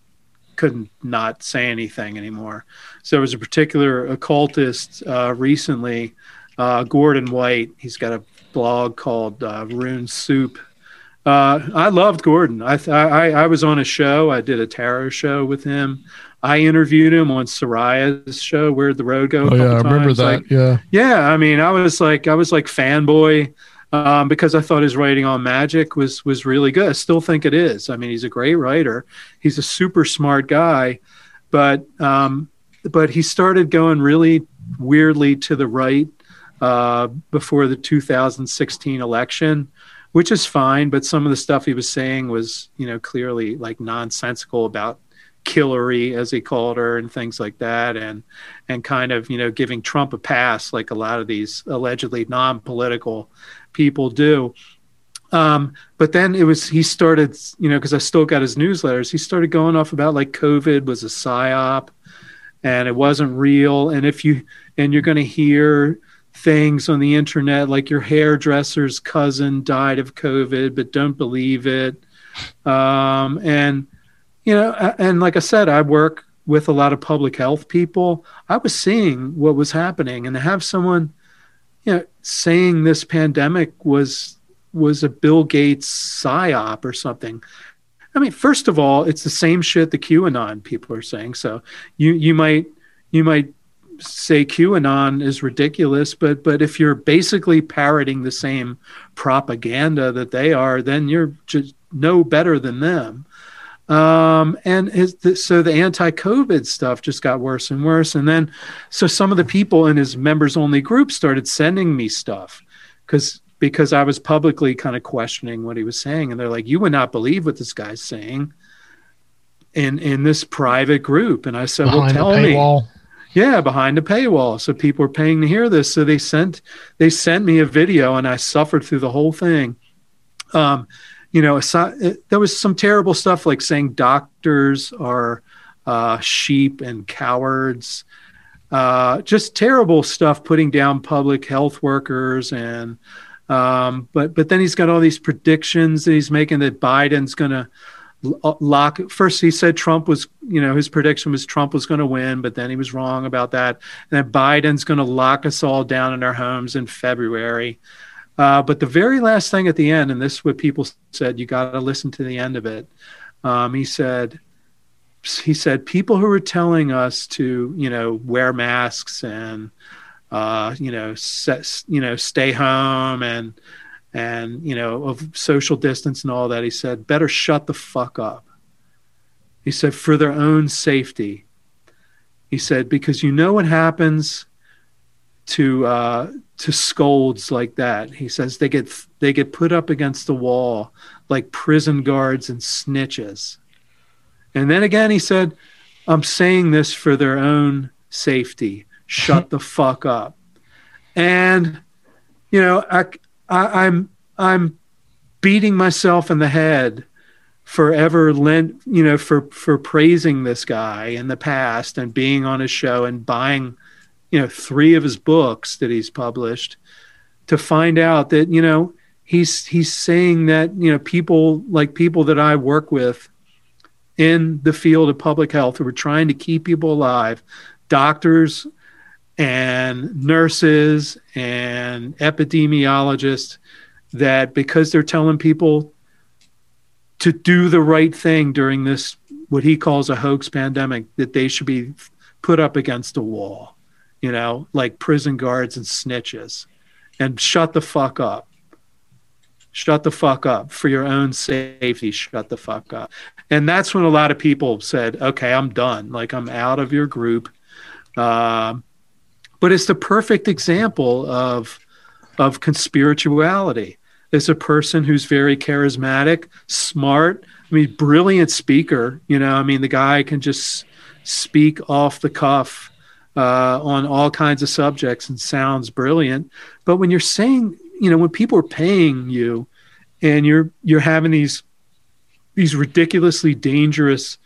couldn't not say anything anymore. So there was a particular occultist uh, recently, uh, Gordon White. He's got a blog called uh, Rune Soup. Uh, I loved Gordon. I, I I was on a show. I did a tarot show with him. I interviewed him on Soraya's show, Where'd the Road Go? Oh yeah, I remember times. that. Like, yeah, yeah. I mean, I was like, I was like fanboy. Um, because I thought his writing on magic was was really good. I still think it is. I mean, he's a great writer. He's a super smart guy, but um, but he started going really weirdly to the right uh, before the two thousand sixteen election, which is fine. But some of the stuff he was saying was, you know, clearly like nonsensical about Hillary, as he called her, and things like that, and and kind of, you know, giving Trump a pass, like a lot of these allegedly non-political people do. Um, but then it was, he started, you know, because I still got his newsletters, he started going off about like COVID was a psyop and it wasn't real. And if you, and you're going to hear things on the internet, like your hairdresser's cousin died of COVID, but don't believe it. Um, and, you know, and like I said, I work with a lot of public health people. I was seeing what was happening, and to have someone, you know, saying this pandemic was was a Bill Gates psyop or something. I mean, first of all, it's the same shit the QAnon people are saying. So you you might you might say QAnon is ridiculous, but but if you're basically parroting the same propaganda that they are, then you're just no better than them. Um, and his, the, so the anti-COVID stuff just got worse and worse. And then, so some of the people in his members only group started sending me stuff because, because I was publicly kind of questioning what he was saying. And they're like, you would not believe what this guy's saying in, in this private group. And I said, behind well, tell me, yeah, behind a paywall. So people were paying to hear this. So they sent, they sent me a video, and I suffered through the whole thing. Um, You know, there was some terrible stuff like saying doctors are uh, sheep and cowards, uh, just terrible stuff, putting down public health workers. And um, but but then he's got all these predictions that he's making that Biden's going to lock. First, he said Trump was, you know, his prediction was Trump was going to win, but then he was wrong about that. And that Biden's going to lock us all down in our homes in February. Uh, but the very last thing at the end, and this is what people said, you got to listen to the end of it. Um, he said, he said, people who are telling us to, you know, wear masks and, uh, you know, set, you know, stay home and, and, you know, of social distance and all that. He said, better shut the fuck up. He said, for their own safety. He said, because you know what happens to, uh, to scolds like that. He says they get they get put up against the wall like prison guards and snitches. And then again he said, I'm saying this for their own safety. Shut the fuck up. And you know, I, I I'm I'm beating myself in the head forever lent, you know, for for praising this guy in the past and being on his show and buying, you know, three of his books that he's published, to find out that, you know, he's, he's saying that, you know, people like people that I work with in the field of public health who are trying to keep people alive, doctors and nurses and epidemiologists, that because they're telling people to do the right thing during this, what he calls a hoax pandemic, that they should be put up against a wall, you know, like prison guards and snitches, and shut the fuck up, shut the fuck up for your own safety, shut the fuck up. And that's when a lot of people said, okay, I'm done. Like, I'm out of your group. Um, but it's the perfect example of, of conspirituality. It's a person who's very charismatic, smart, I mean, brilliant speaker. You know, I mean, the guy can just speak off the cuff. uh, on all kinds of subjects and sounds brilliant. But when you're saying, you know, when people are paying you and you're you're having these these ridiculously dangerous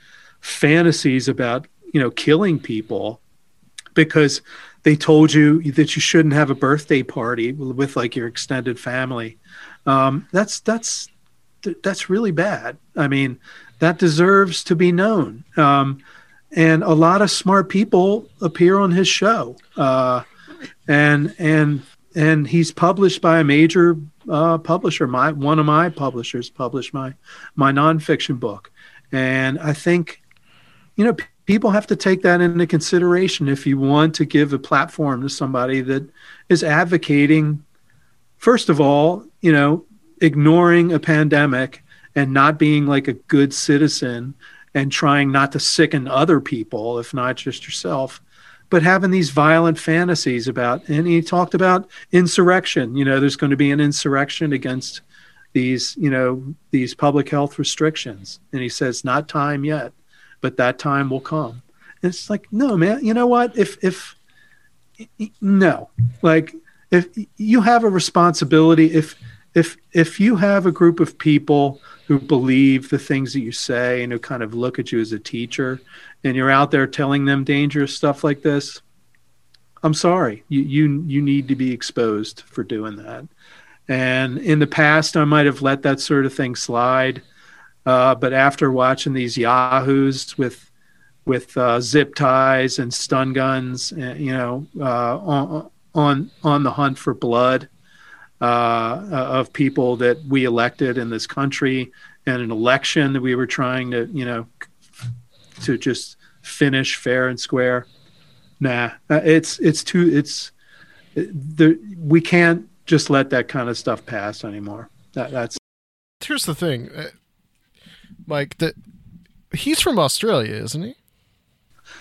fantasies about, you know, killing people because they told you that you shouldn't have a birthday party with like your extended family. Um, that's, that's, that's really bad. I mean, that deserves to be known. Um, and a lot of smart people appear on his show. Uh, and, and, and he's published by a major uh, publisher. My, one of my publishers published my, my nonfiction book. And I think, you know, people have to take that into consideration if you want to give a platform to somebody that is advocating, first of all, you know, ignoring a pandemic and not being like a good citizen and trying not to sicken other people, if not just yourself, but having these violent fantasies about, and he talked about insurrection, you know, there's going to be an insurrection against these, you know, these public health restrictions. And he says, not time yet, but that time will come. And it's like, no, man, you know what? If, if, no, like if you have a responsibility, if, if, if you have a group of people who believe the things that you say and who kind of look at you as a teacher and you're out there telling them dangerous stuff like this, I'm sorry, you, you, you need to be exposed for doing that. And in the past, I might have let that sort of thing slide. Uh, but after watching these yahoos with with uh, zip ties and stun guns, and, you know, uh, on, on on the hunt for blood uh, of people that we elected in this country, and an election that we were trying to, you know, to just finish fair and square. Nah, it's it's too it's the we can't just let that kind of stuff pass anymore. That, that's here's the thing. Like that, he's from Australia, isn't he?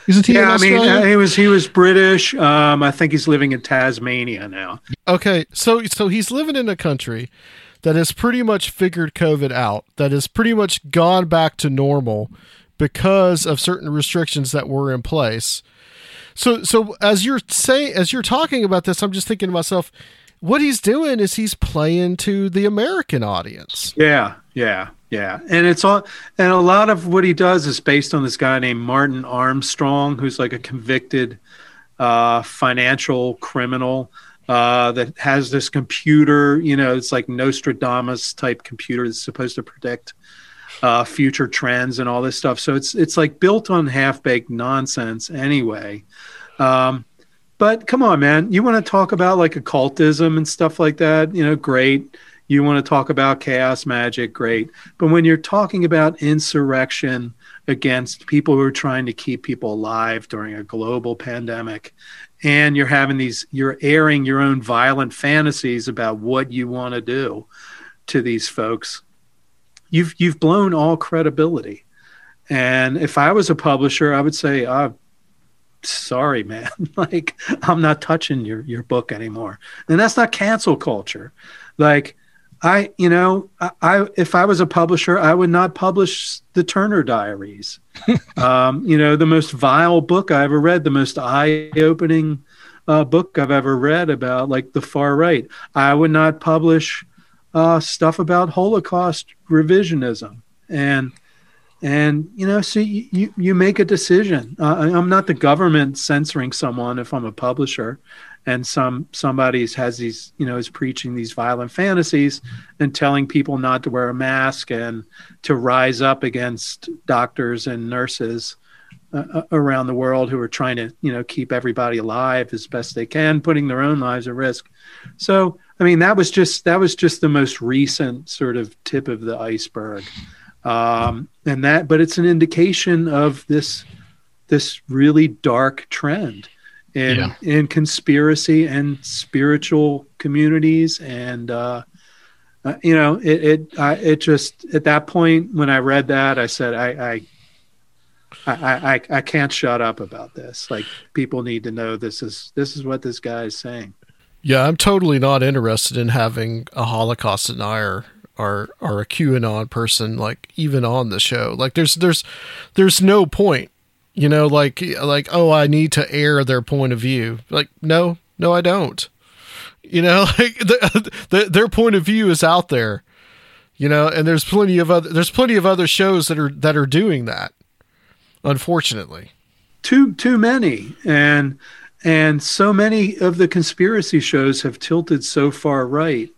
Isn't he? Yeah, I mean, he was he was British. Um, I think he's living in Tasmania now. Okay, so so he's living in a country that has pretty much figured COVID out, that has pretty much gone back to normal because of certain restrictions that were in place. So so as you're say as you're talking about this, I'm just thinking to myself, what he's doing is he's playing to the American audience. Yeah, yeah. Yeah, and it's all, and a lot of what he does is based on this guy named Martin Armstrong, who's like a convicted uh, financial criminal uh, that has this computer. You know, it's like Nostradamus type computer that's supposed to predict uh, future trends and all this stuff. So it's it's like built on half baked nonsense anyway. Um, but come on, man, you want to talk about like occultism and stuff like that? You know, great. You want to talk about chaos magic, great. But when you're talking about insurrection against people who are trying to keep people alive during a global pandemic, and you're having these, you're airing your own violent fantasies about what you want to do to these folks, you've you've blown all credibility. And if I was a publisher, I would say, I've, sorry, man, like I'm not touching your, your book anymore. And that's not cancel culture. Like, I, you know, I, I, if I was a publisher, I would not publish the Turner Diaries. um, you know, the most vile book I ever read, the most eye-opening uh, book I've ever read about, like, the far right. I would not publish uh, stuff about Holocaust revisionism. And, and you know, so you, you make a decision. Uh, I'm not the government censoring someone if I'm a publisher. And some somebody's has these, you know, is preaching these violent fantasies and telling people not to wear a mask and to rise up against doctors and nurses uh, around the world who are trying to, you know, keep everybody alive as best they can, putting their own lives at risk. So, I mean, that was just that was just the most recent sort of tip of the iceberg, um, and that. But it's an indication of this this really dark trend. In, yeah. in conspiracy and spiritual communities. And, uh, uh, you know, it it, I, it just, at that point, when I read that, I said, I I, I, I I can't shut up about this. Like, people need to know this is, this is what this guy is saying. Yeah. I'm totally not interested in having a Holocaust denier or, or a QAnon person, like, even on the show. Like there's, there's, there's no point. You know, like, like, oh, I need to air their point of view. Like, no, no, I don't. You know, like the, the, their point of view is out there, you know, and there's plenty of other, there's plenty of other shows that are, that are doing that. Unfortunately. Too, too many. And, and so many of the conspiracy shows have tilted so far right.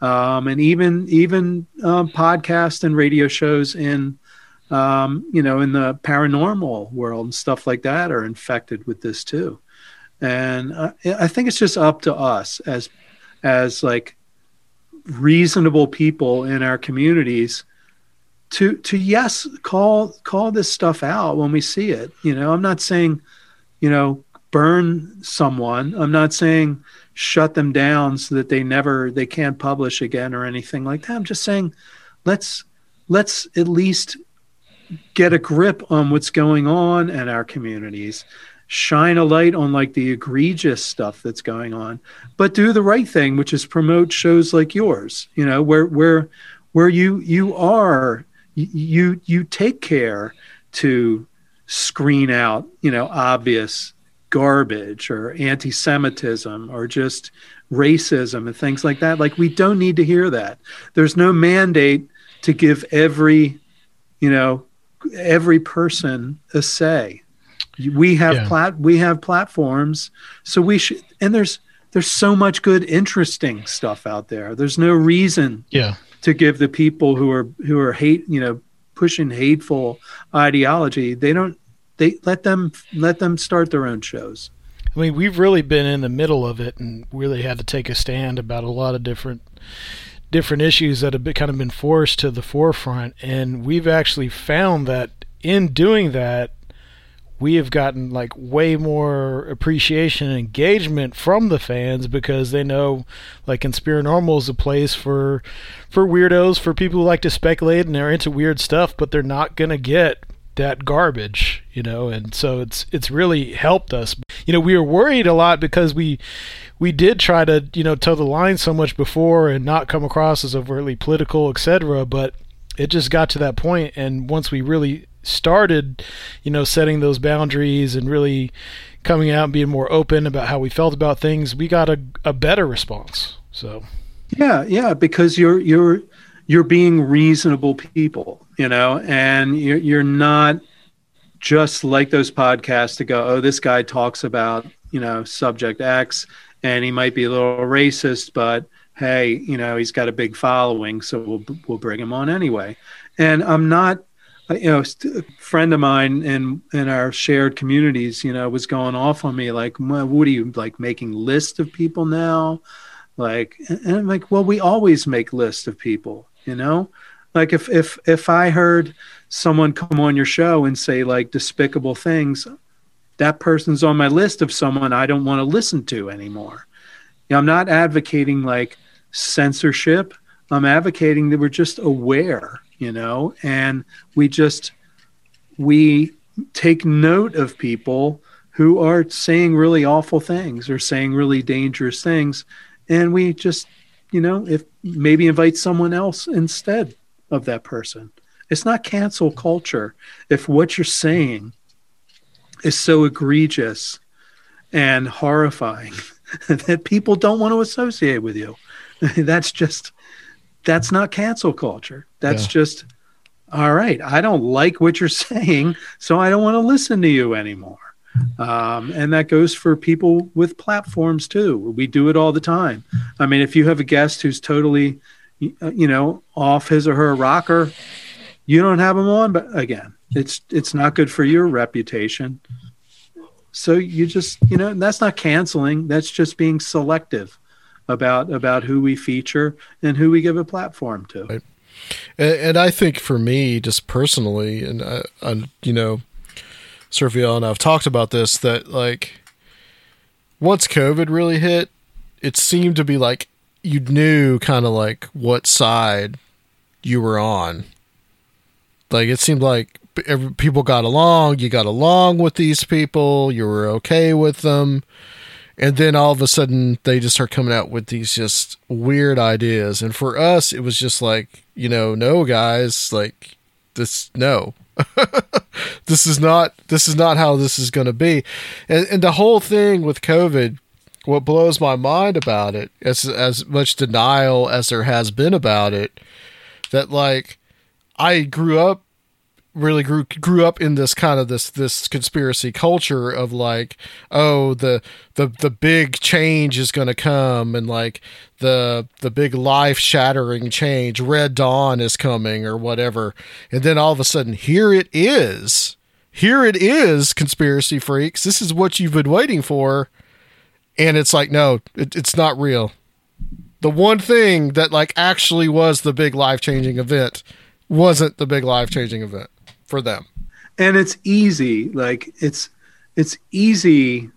Um, and even, even, um, podcasts and radio shows in, um, you know, in the paranormal world and stuff like that are infected with this too. And I, I think it's just up to us as, as like reasonable people in our communities to, to yes, call, call this stuff out when we see it. You know, I'm not saying, you know, burn someone. I'm not saying shut them down so that they never, they can't publish again or anything like that. I'm just saying, let's, let's at least get a grip on what's going on in our communities, shine a light on like the egregious stuff that's going on, but do the right thing, which is promote shows like yours, you know, where, where, where you, you are, you, you take care to screen out, you know, obvious garbage or anti-Semitism or just racism and things like that. Like, we don't need to hear that. There's no mandate to give every, you know, every person a say. We have yeah. plat we have platforms, so we should. And there's there's so much good, interesting stuff out there. There's no reason yeah. to give the people who are who are hate, you know, pushing hateful ideology. They don't. They let them let them start their own shows. I mean, we've really been in the middle of it, and really had to take a stand about a lot of different. different issues that have been kind of been forced to the forefront. And we've actually found that in doing that, we have gotten like way more appreciation and engagement from the fans, because they know like Conspiranormal is a place for, for weirdos, for people who like to speculate and they're into weird stuff, but they're not going to get that garbage, you know? And so it's, it's really helped us. You know, we were worried a lot because we, we did try to, you know, toe the line so much before and not come across as overtly political, et cetera. But it just got to that point, and once we really started, you know, setting those boundaries and really coming out and being more open about how we felt about things, we got a, a better response. So yeah, yeah, because you're you're you're being reasonable people, you know, and you're you're not just like those podcasts to go, oh, this guy talks about, you know, subject X, and he might be a little racist, but hey, you know, he's got a big following, so we'll we'll bring him on anyway. And I'm not, you know, a friend of mine in in our shared communities, you know, was going off on me like, what are you like making lists of people now? Like, and I'm like, well, we always make lists of people, you know. Like if if if I heard someone come on your show and say like despicable things, that person's on my list of someone I don't want to listen to anymore. You know, I'm not advocating like censorship. I'm advocating that we're just aware, you know, and we just, we take note of people who are saying really awful things or saying really dangerous things. And we just, you know, if maybe invite someone else instead of that person. It's not cancel culture. If what you're saying is so egregious and horrifying that people don't want to associate with you, that's just, that's not cancel culture. That's yeah. just, all right, I don't like what you're saying, so I don't want to listen to you anymore. Um, and that goes for people with platforms too. We do it all the time. I mean, if you have a guest who's totally, you know, off his or her rocker, you don't have them on, but again, It's it's not good for your reputation. So you just, you know, that's not canceling. That's just being selective about about who we feature and who we give a platform to. Right. And, and I think for me, just personally, and, I, I, you know, Surfiel and I've talked about this, that like once COVID really hit, it seemed to be like you knew kind of like what side you were on. Like it seemed like every, people got along, you got along with these people, you were okay with them. And then all of a sudden they just start coming out with these just weird ideas. And for us, it was just like, you know, no guys, like this, no, This is not this is not how this is going to be. And, and the whole thing with COVID, what blows my mind about it, as as much denial as there has been about it, that like I grew up really grew grew up in this kind of this this conspiracy culture of like, oh, the the the big change is going to come, and like the the big life shattering change, Red Dawn is coming or whatever, and then all of a sudden here it is here it is conspiracy freaks, this is what you've been waiting for. And it's like, no, it, it's not real. The one thing that like actually was the big life changing event wasn't the big life changing event for them. And it's easy. Like it's, it's easy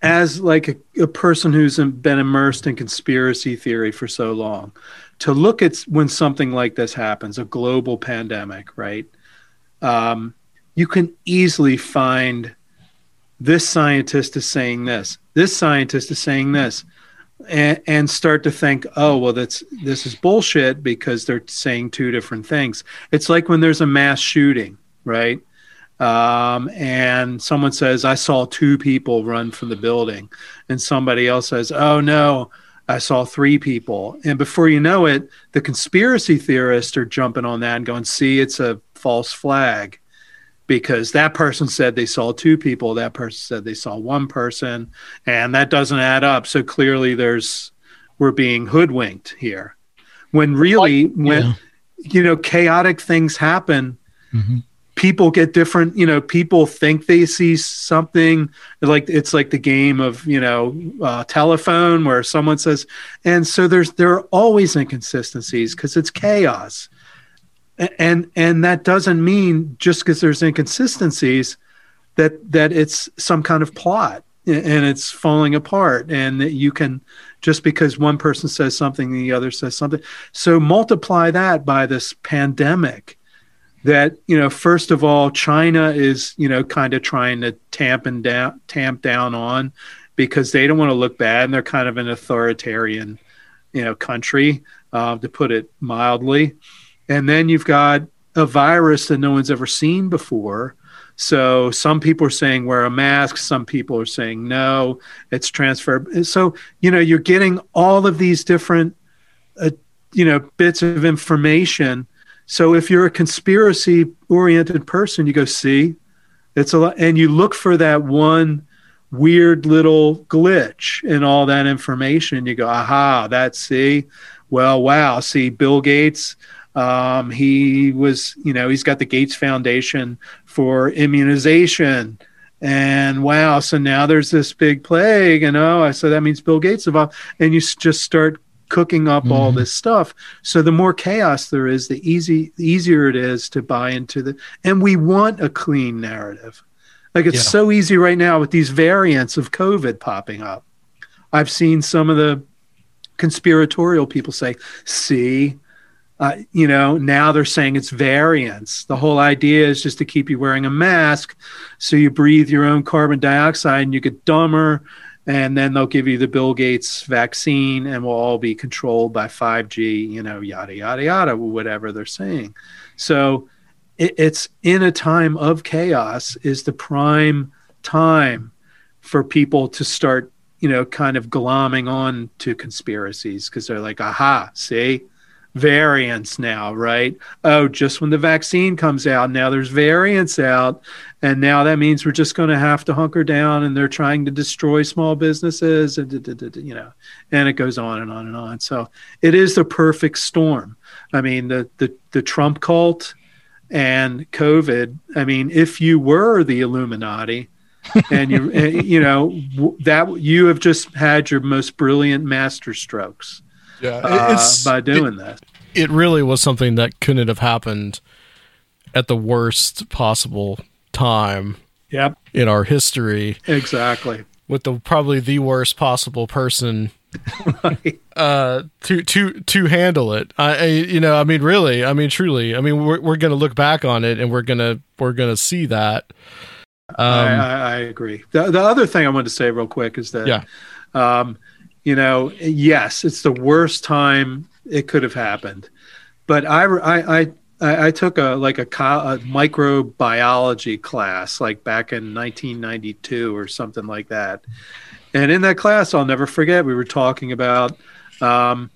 as like a, a person who's been immersed in conspiracy theory for so long to look at when something like this happens, a global pandemic, right? Um, you can easily find this scientist is saying this, this scientist is saying this, and, and start to think, oh, well, that's this is bullshit because they're saying two different things. It's like when there's a mass shooting, right? Um, and someone says, I saw two people run from the building. And somebody else says, oh, no, I saw three people. And before you know it, the conspiracy theorists are jumping on that and going, see, it's a false flag. Because that person said they saw two people, that person said they saw one person, and that doesn't add up. So clearly, there's we're being hoodwinked here. When really, like, when yeah. you know, chaotic things happen, mm-hmm. people get different. You know, people think they see something. Like it's like the game of you know uh, telephone where someone says, and so there's there are always inconsistencies because it's chaos. And and that doesn't mean just because there's inconsistencies that that it's some kind of plot and it's falling apart and that you can just because one person says something and the other says something. So multiply that by this pandemic that, you know, first of all, China is, you know, kind of trying to tamp and down, tamp down on because they don't want to look bad and they're kind of an authoritarian, you know, country, uh, to put it mildly. And then you've got a virus that no one's ever seen before. So some people are saying wear a mask. Some people are saying, no, it's transferred. So, you know, you're getting all of these different, uh, you know, bits of information. So if you're a conspiracy oriented person, you go, see, it's a lot. And you look for that one weird little glitch in all that information. You go, aha, that's see, well, wow. See, Bill Gates, Um, he was, you know, he's got the Gates Foundation for immunization and wow. So now there's this big plague and oh, so that means Bill Gates involved and you just start cooking up mm-hmm. all this stuff. So the more chaos there is, the easy, the easier it is to buy into the, and we want a clean narrative. Like it's yeah. so easy right now with these variants of COVID popping up. I've seen some of the conspiratorial people say, see, Uh, you know, now they're saying it's variants. The whole idea is just to keep you wearing a mask so you breathe your own carbon dioxide and you get dumber. And then they'll give you the Bill Gates vaccine and we'll all be controlled by five G, you know, yada, yada, yada, whatever they're saying. So it, it's in a time of chaos is the prime time for people to start, you know, kind of glomming on to conspiracies because they're like, aha, see? Variants now, right? Oh, just when the vaccine comes out, now there's variants out. And now that means we're just going to have to hunker down and they're trying to destroy small businesses and, you know, and it goes on and on and on. So it is the perfect storm. I mean, the, the, the Trump cult and COVID, I mean, if you were the Illuminati and you, and, you know, that you have just had your most brilliant masterstrokes. Yeah, uh, it's, by doing it, that. It really was something that couldn't have happened at the worst possible time yep. in our history. Exactly. With the probably the worst possible person right. uh, to to to handle it. I, I you know, I mean really, I mean truly. I mean we're we're going to look back on it and we're going to we're going to see that. Um, I, I, I agree. The the other thing I wanted to say real quick is that yeah. um you know, yes, it's the worst time it could have happened. But I, I, I I, I took a like a, co- a microbiology class like back in nineteen ninety-two or something like that. And in that class, I'll never forget, we were talking about um,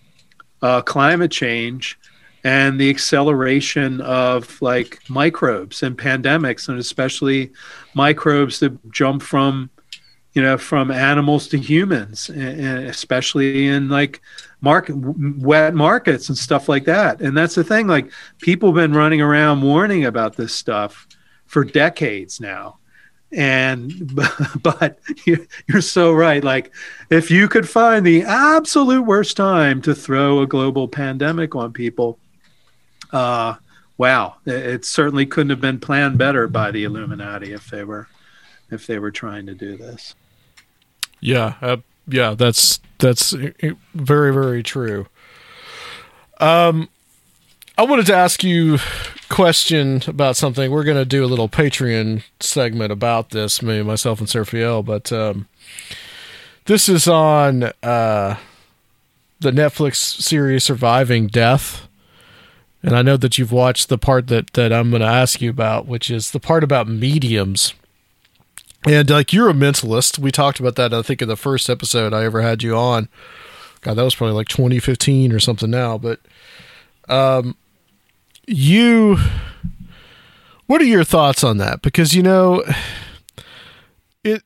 uh, climate change and the acceleration of like microbes and pandemics, and especially microbes that jump from, you know, from animals to humans, and especially in like market wet markets and stuff like that. And that's the thing, like people have been running around warning about this stuff for decades now. And but you're so right, like if you could find the absolute worst time to throw a global pandemic on people, uh wow, it certainly couldn't have been planned better by the Illuminati if they were if they were trying to do this. Yeah, uh, yeah, that's that's very, very true. um I wanted to ask you a question about something. We're going to do a little Patreon segment about this, me, myself, and Surfiel, but um, this is on uh, the Netflix series Surviving Death, and I know that you've watched the part that, that I'm going to ask you about, which is the part about mediums. And like, you're a mentalist. We talked about that, I think, in the first episode I ever had you on. God, that was probably like twenty fifteen or something now, but... Um, you, what are your thoughts on that? Because, you know, it,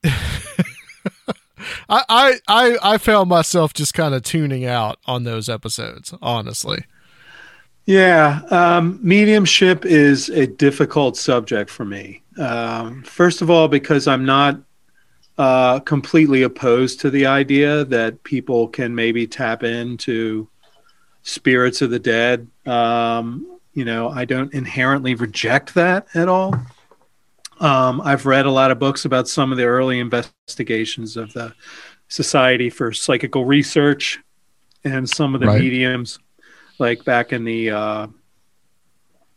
I, I, I found myself just kind of tuning out on those episodes, honestly. Yeah. Um, mediumship is a difficult subject for me. Um, first of all, because I'm not, uh, completely opposed to the idea that people can maybe tap into spirits of the dead. Um, you know, I don't inherently reject that at all. Um, I've read a lot of books about some of the early investigations of the Society for Psychical Research and some of the right. mediums, like back in the uh,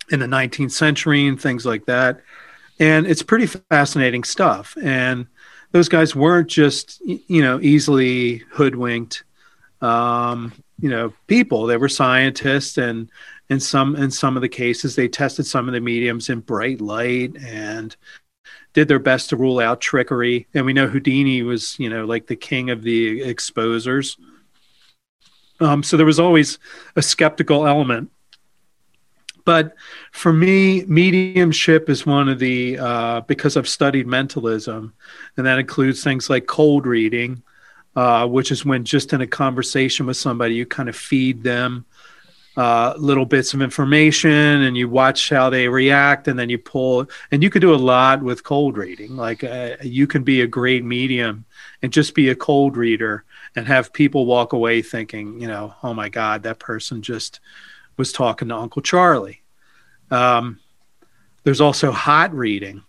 in the nineteenth century and things like that. And it's pretty fascinating stuff. And those guys weren't just, you know, easily hoodwinked, um, you know, people. They were scientists, and in some in some of the cases, they tested some of the mediums in bright light and did their best to rule out trickery. And we know Houdini was, you know, like the king of the exposers. Um, so there was always a skeptical element. But for me, mediumship is one of the, uh, because I've studied mentalism, and that includes things like cold reading, Uh, which is when just in a conversation with somebody, you kind of feed them uh, little bits of information and you watch how they react, and then you pull. And you could do a lot with cold reading. Like uh, you can be a great medium and just be a cold reader and have people walk away thinking, you know, oh my God, that person just was talking to Uncle Charlie. Um, there's also hot reading,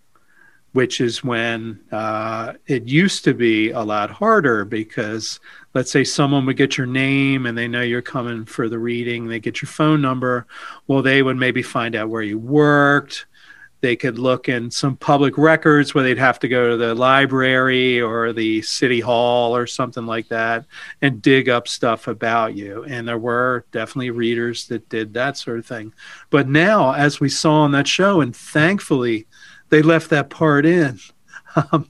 which is when uh, it used to be a lot harder, because let's say someone would get your name and they know you're coming for the reading. They get your phone number. Well, they would maybe find out where you worked. They could look in some public records where they'd have to go to the library or the city hall or something like that and dig up stuff about you. And there were definitely readers that did that sort of thing. But now, as we saw on that show, and thankfully, they left that part in. Um,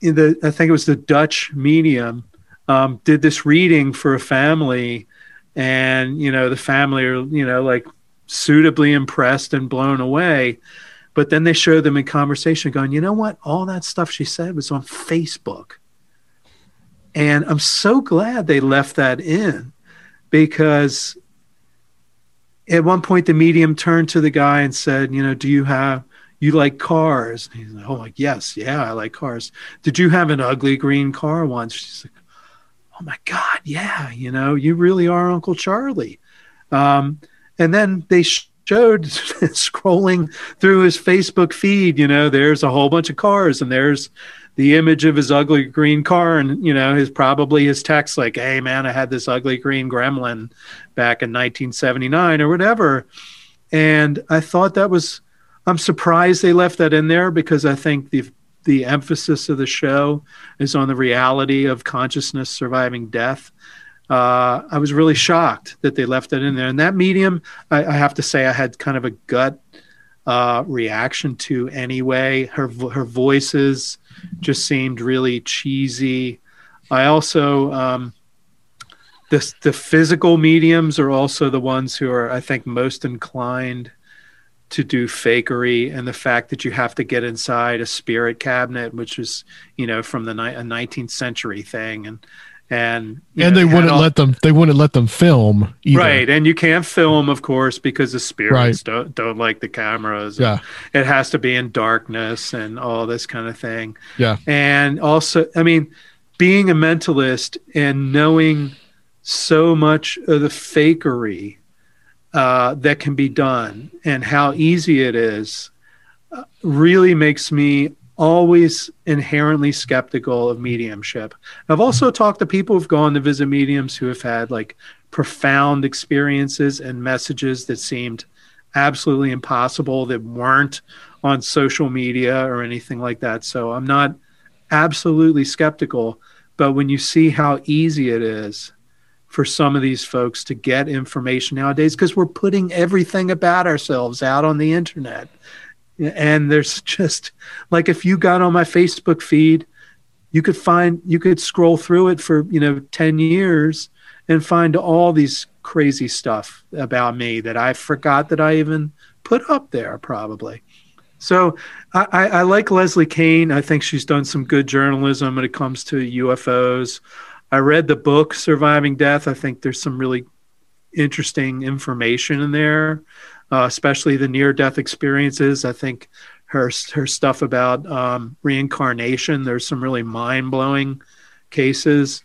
in the, I think it was the Dutch medium um, did this reading for a family, and, you know, the family are, you know, like suitably impressed and blown away. But then they show them in conversation going, you know what? All that stuff she said was on Facebook. And I'm so glad they left that in, because at one point the medium turned to the guy and said, you know, do you have, you like cars? And he's like, oh, like, yes, yeah, I like cars. Did you have an ugly green car once? She's like, oh my God, yeah, you know, you really are Uncle Charlie. Um, and then they showed scrolling through his Facebook feed, you know, there's a whole bunch of cars, and there's the image of his ugly green car, and, you know, his probably his text like, hey man, I had this ugly green Gremlin back in nineteen seventy-nine or whatever. And I thought that was, I'm surprised they left that in there, because I think the the emphasis of the show is on the reality of consciousness surviving death, Uh, I was really shocked that they left that in there. And that medium, I, I have to say, I had kind of a gut uh, reaction to anyway. Her her voices just seemed really cheesy. I also, um, this, the physical mediums are also the ones who are, I think, most inclined to do fakery. And the fact that you have to get inside a spirit cabinet, which was, you know, from the ni- a nineteenth century thing. And, and and know, they wouldn't all, let them they wouldn't let them film either. Right, and you can't film, of course, because the spirits right. don't don't like the cameras. Yeah, it has to be in darkness and all this kind of thing. Yeah. And also, I mean, being a mentalist and knowing so much of the fakery uh that can be done and how easy it is uh, really makes me always inherently skeptical of mediumship. I've also talked to people who've gone to visit mediums who have had like profound experiences and messages that seemed absolutely impossible that weren't on social media or anything like that. So I'm not absolutely skeptical, but when you see how easy it is for some of these folks to get information nowadays, because we're putting everything about ourselves out on the internet. And there's just like, if you got on my Facebook feed, you could find, you could scroll through it for, you know, ten years and find all these crazy stuff about me that I forgot that I even put up there probably. So I, I, I like Leslie Kane. I think she's done some good journalism when it comes to U F Os. I read the book Surviving Death. I think there's some really interesting information in there. Uh, especially the near-death experiences. I think her her stuff about um, reincarnation, there's some really mind-blowing cases.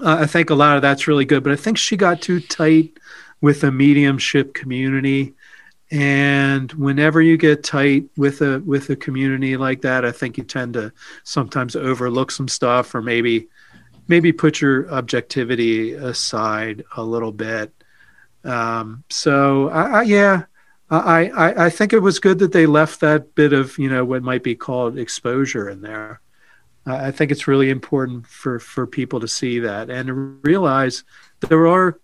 Uh, I think a lot of that's really good, but I think she got too tight with the mediumship community. And whenever you get tight with a with a community like that, I think you tend to sometimes overlook some stuff or maybe maybe put your objectivity aside a little bit. Um, so I, I yeah, I, I, I think it was good that they left that bit of, you know, what might be called exposure in there. Uh, I think it's really important for, for people to see that and to realize there are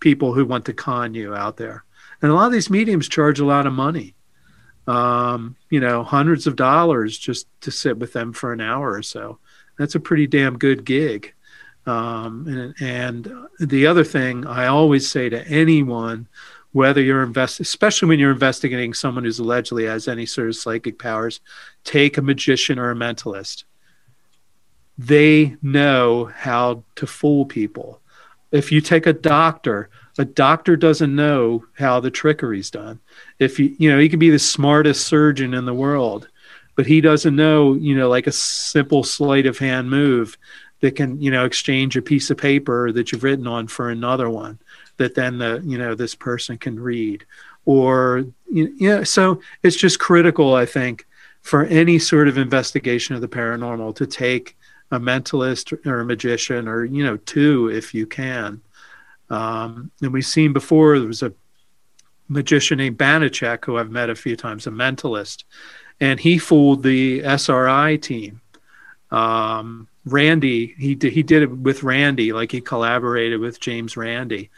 people who want to con you out there. And a lot of these mediums charge a lot of money, um, you know, hundreds of dollars just to sit with them for an hour or so. That's a pretty damn good gig. Um, and, and the other thing I always say to anyone, whether you're invest, especially when you're investigating someone who's allegedly has any sort of psychic powers, take a magician or a mentalist. They know how to fool people. If you take a doctor, a doctor doesn't know how the trickery's done. If you, you know, he could be the smartest surgeon in the world, but he doesn't know, you know, like a simple sleight of hand move that can, you know, exchange a piece of paper that you've written on for another one that then the, you know, this person can read or, you know, so it's just critical, I think, for any sort of investigation of the paranormal to take a mentalist or a magician or, you know, two, if you can. Um, and we've seen before, there was a magician named Banachek who I've met a few times, a mentalist, and he fooled the S R I team. Um, Randy, he did, he did it with Randy, like he collaborated with James Randy,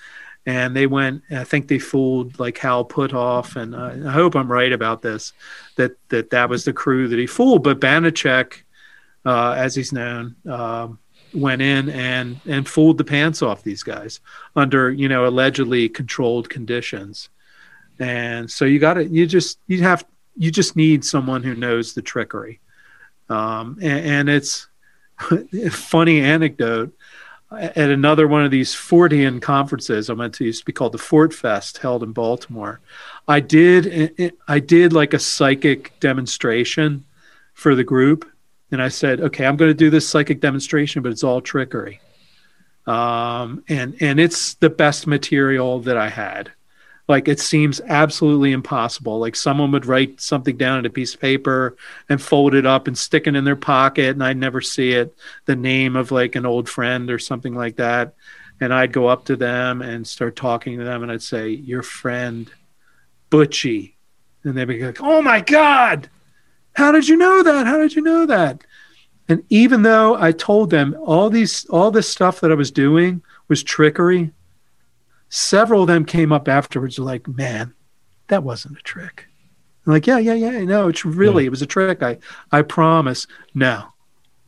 and they went, I think they fooled like Hal Puthoff, and uh, I hope I'm right about this, that, that that was the crew that he fooled. But Banachek, uh, as he's known, um, went in and, and fooled the pants off these guys under, you know, allegedly controlled conditions. And so you got to, you just, you have, you just need someone who knows the trickery. Um, and, and it's, funny anecdote. At another one of these Fortean conferences, I went to, used to be called the Fort Fest, held in Baltimore. I did, I did like a psychic demonstration for the group, and I said, "Okay, I'm going to do this psychic demonstration, but it's all trickery." Um, and and it's the best material that I had. Like it seems absolutely impossible. Like someone would write something down on a piece of paper and fold it up and stick it in their pocket, and I'd never see it, the name of like an old friend or something like that. And I'd go up to them and start talking to them, and I'd say, "Your friend, Butchie." And they'd be like, "Oh my God, how did you know that? How did you know that?" And even though I told them all these, all this stuff that I was doing was trickery, several of them came up afterwards like, man, that wasn't a trick. I'm like, yeah, yeah, yeah, no, it's really, yeah. it was a trick. I, I promise. No,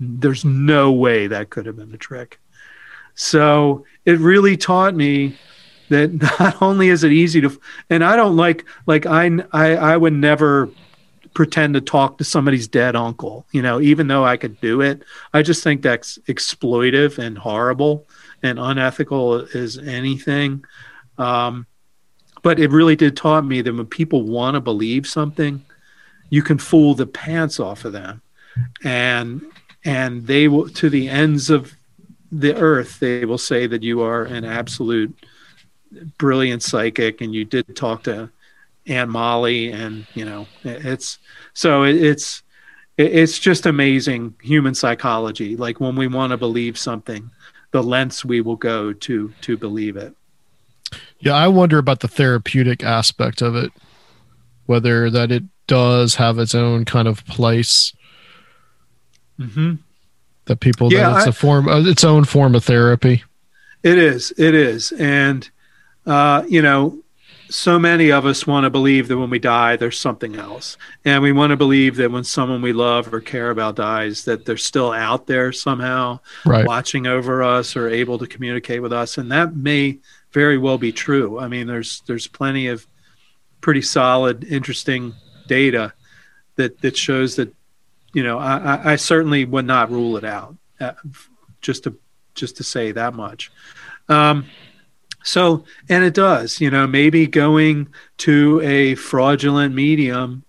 there's no way that could have been a trick. So it really taught me that not only is it easy to, and I don't like, like I, I, I would never pretend to talk to somebody's dead uncle, you know, even though I could do it. I just think that's exploitive and horrible and unethical as anything. Um, but it really did taught me that when people want to believe something, you can fool the pants off of them, and, and they will, to the ends of the earth, they will say that you are an absolute brilliant psychic and you did talk to Aunt Molly, and you know, it's so it, it's it, it's just amazing human psychology. Like when we want to believe something, the lengths we will go to to believe it. Yeah, I wonder about the therapeutic aspect of it, whether that it does have its own kind of place. Mm-hmm. That people, yeah, that it's I, a form, its own form of therapy. It is, it is, and uh, you know, so many of us want to believe that when we die, there's something else, and we want to believe that when someone we love or care about dies, that they're still out there somehow, right, watching over us or able to communicate with us, and that may very well be true. I mean, there's there's plenty of pretty solid, interesting data that that shows that. You know, I, I certainly would not rule it out, uh, just to just to say that much. Um, so, and it does, you know, maybe going to a fraudulent medium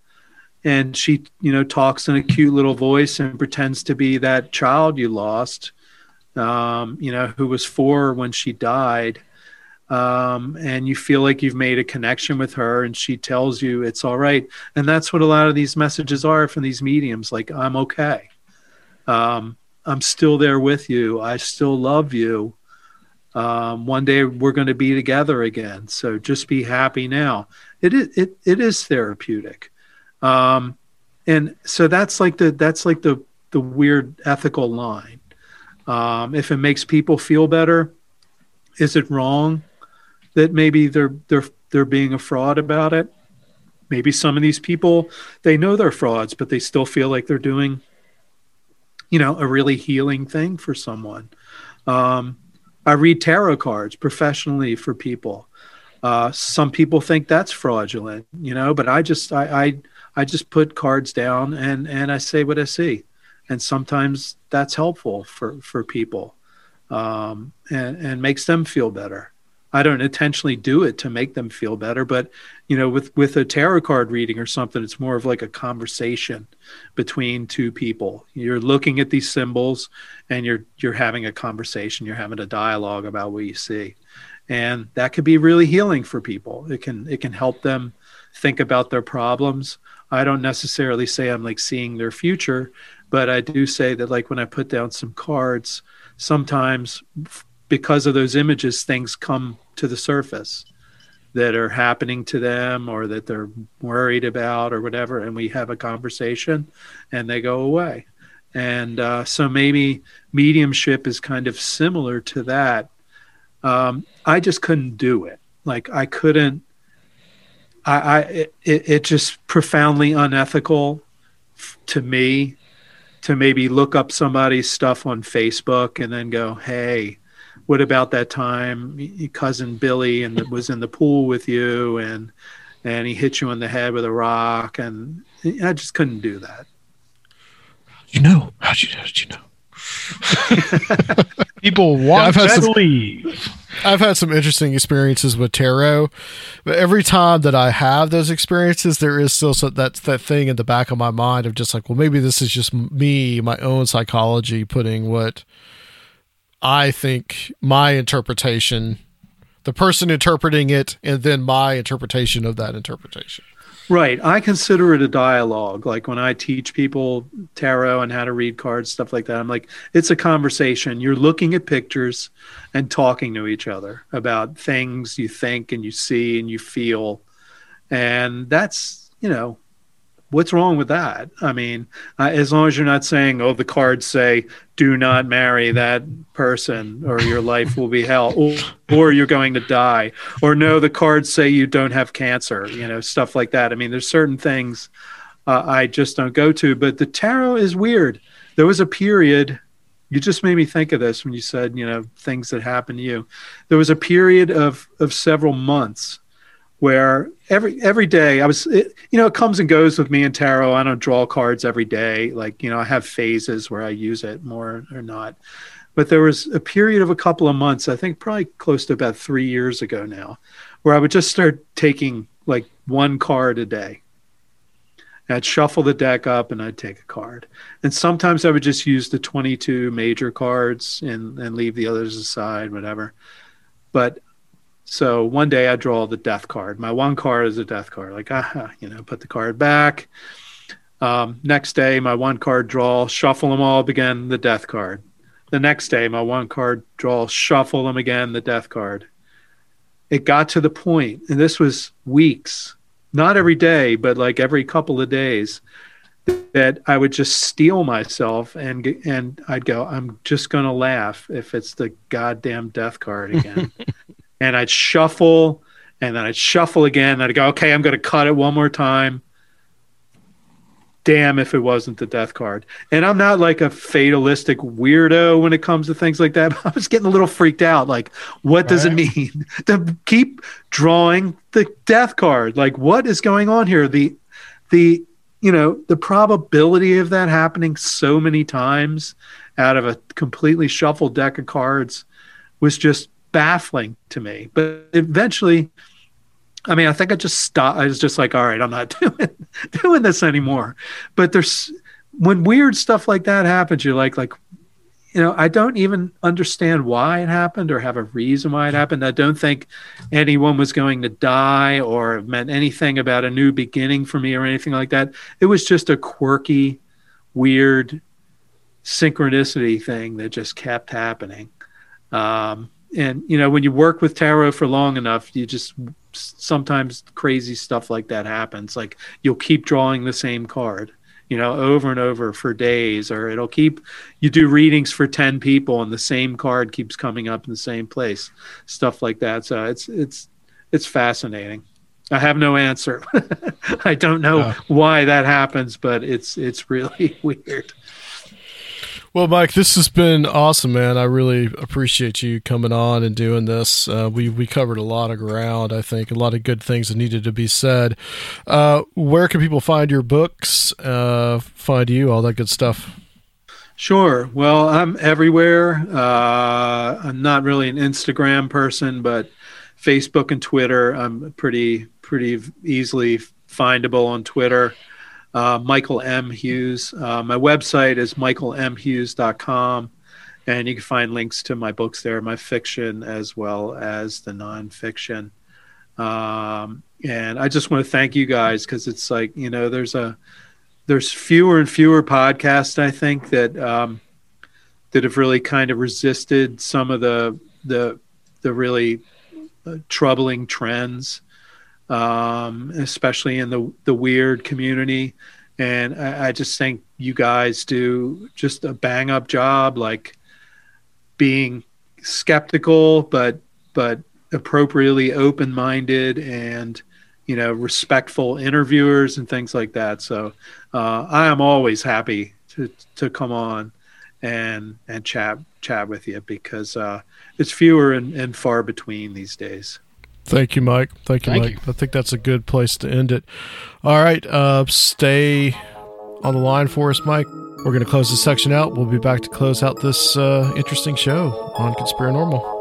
and she, you know, talks in a cute little voice and pretends to be that child you lost, um, you know, who was four when she died. Um, and you feel like you've made a connection with her and she tells you it's all right. And that's what a lot of these messages are from these mediums. Like, I'm okay. Um, I'm still there with you. I still love you. Um, one day we're going to be together again. So just be happy now. It is, it, it is therapeutic. Um, and so that's like the, that's like the, the weird ethical line. Um, if it makes people feel better, is it wrong that maybe they're they're they're being a fraud about it? Maybe some of these people, they know they're frauds, but they still feel like they're doing, you know, a really healing thing for someone. Um, I read tarot cards professionally for people. Uh, some people think that's fraudulent, you know, but I just I I, I just put cards down and and I say what I see, and sometimes that's helpful for for people, um, and and makes them feel better. I don't intentionally do it to make them feel better, but you know, with, with a tarot card reading or something, it's more of like a conversation between two people. You're looking at these symbols and you're, you're having a conversation, you're having a dialogue about what you see. And that could be really healing for people. It can, it can help them think about their problems. I don't necessarily say I'm like seeing their future, but I do say that like when I put down some cards, sometimes because of those images, things come to the surface that are happening to them or that they're worried about or whatever. And we have a conversation and they go away. And uh, so maybe mediumship is kind of similar to that. Um, I just couldn't do it. Like I couldn't, I, I it, it just profoundly unethical to me to maybe look up somebody's stuff on Facebook and then go, hey, what about that time your cousin Billy and was in the pool with you and and he hit you in the head with a rock? And I just couldn't do that. You know, how'd you, how'd you know? People want yeah, I've had to some, leave. I've had some interesting experiences with tarot, but every time that I have those experiences, there is still so, that, that thing in the back of my mind of just like, well, maybe this is just me, my own psychology, putting what I think my interpretation, the person interpreting it, and then my interpretation of that interpretation. Right. I consider it a dialogue. Like when I teach people tarot and how to read cards, stuff like that, I'm like, it's a conversation. You're looking at pictures and talking to each other about things you think and you see and you feel. And that's, you know, what's wrong with that? I mean, uh, as long as you're not saying, oh, the cards say, do not marry that person or your life will be hell, or, or you're going to die, or no, the cards say you don't have cancer, you know, stuff like that. I mean, there's certain things uh, I just don't go to, but the tarot is weird. There was a period, you just made me think of this when you said, you know, things that happened to you. There was a period of, of several months where every every day I was, it, you know, it comes and goes with me in tarot. I don't draw cards every day. Like, you know, I have phases where I use it more or not. But there was a period of a couple of months, I think probably close to about three years ago now, where I would just start taking like one card a day. And I'd shuffle the deck up and I'd take a card. And sometimes I would just use the twenty-two major cards and, and leave the others aside, whatever. But so one day I draw the death card. My one card is a death card. Like, ah, you know, put the card back. Um, next day, my one card draw, shuffle them all again, the death card. The next day, my one card draw, shuffle them again, the death card. It got to the point, and this was weeks, not every day, but like every couple of days, that I would just steel myself and and I'd go, I'm just going to laugh if it's the goddamn death card again. And I'd shuffle, and then I'd shuffle again. And I'd go, okay, I'm going to cut it one more time. Damn if it wasn't the death card. And I'm not like a fatalistic weirdo when it comes to things like that. I was getting a little freaked out. Like, what right. does it mean to keep drawing the death card? Like, what is going on here? The, the, you know, the probability of that happening so many times out of a completely shuffled deck of cards was just baffling to me. But eventually, I mean, I think I just stopped. I was just like, all right, I'm not doing doing this anymore. But there's, when weird stuff like that happens, you're like, like, you know, I don't even understand why it happened or have a reason why it happened. I don't think anyone was going to die or meant anything about a new beginning for me or anything like that. It was just a quirky, weird synchronicity thing that just kept happening. Um, And, you know, when you work with tarot for long enough, you just sometimes crazy stuff like that happens. Like, you'll keep drawing the same card, you know, over and over for days, or it'll keep, you do readings for ten people and the same card keeps coming up in the same place, stuff like that. So it's, it's, it's fascinating. I have no answer. I don't know uh, why that happens, but it's, it's really weird. Well, Mike, this has been awesome, man. I really appreciate you coming on and doing this. Uh, we we covered a lot of ground, I think, a lot of good things that needed to be said. Uh, where can people find your books, uh, find you, all that good stuff? Sure. Well, I'm everywhere. Uh, I'm not really an Instagram person, but Facebook and Twitter, I'm pretty pretty easily findable on Twitter. Uh, Michael M. Hughes. Uh, my website is michael m hughes dot com, and you can find links to my books there, my fiction as well as the nonfiction. Um, and I just want to thank you guys, because it's like, you know, there's a there's fewer and fewer podcasts, I think, that um, that have really kind of resisted some of the the the really uh, troubling trends. Um, especially in the, the weird community. And I, I just think you guys do just a bang up job, like being skeptical, but, but appropriately open-minded and, you know, respectful interviewers and things like that. So, uh, I am always happy to, to come on and, and chat, chat with you, because, uh, it's fewer and, and far between these days. Thank you, Mike. Thank you, Thank Mike. You. I think that's a good place to end it. All right. Uh, stay on the line for us, Mike. We're going to close this section out. We'll be back to close out this uh, interesting show on Conspiranormal.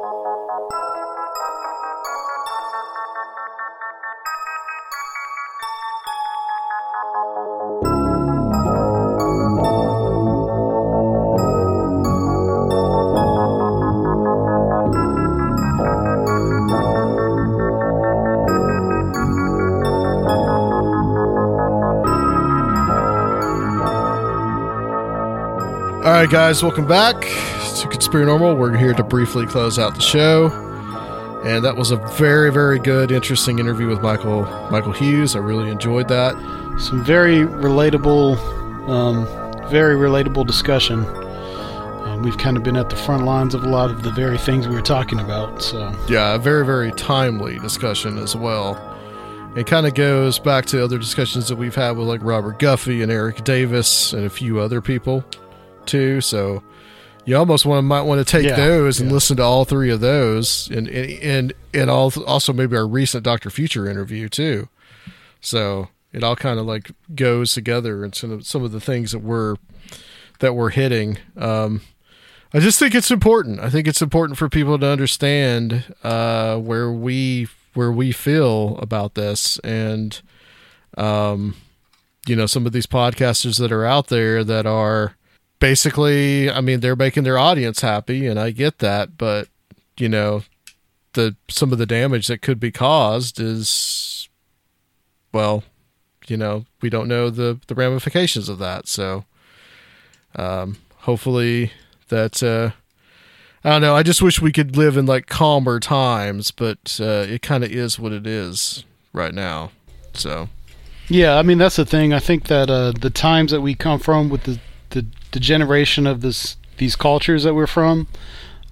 All right, guys, welcome back to Conspiranormal. We're here to briefly close out the show. And that was a very, very good, interesting interview with Michael Michael Hughes. I really enjoyed that. some very relatable, um, very relatable discussion. Um, we've kind of been at the front lines of a lot of the very things we were talking about. So yeah, a very, very timely discussion as well. It kind of goes back to other discussions that we've had with like Robert Guffey and Eric Davis and a few other people too. So you almost want to, might want to take yeah, those and yeah. listen to all three of those, and and and, and all, also maybe our recent Doctor Future interview too. So it all kind of like goes together, and some of, some of the things that we're that we're hitting. Um, I just think it's important. I think it's important for people to understand uh, where we. where we feel about this. And, um, you know, some of these podcasters that are out there that are basically, I mean, they're making their audience happy, and I get that, but you know, the, some of the damage that could be caused is, well, you know, we don't know the, the ramifications of that. So, um, hopefully that, uh, I don't know. I just wish we could live in like calmer times, but uh, it kind of is what it is right now. So, yeah, I mean, that's the thing. I think that uh, the times that we come from with the the, the generation of this these cultures that we're from,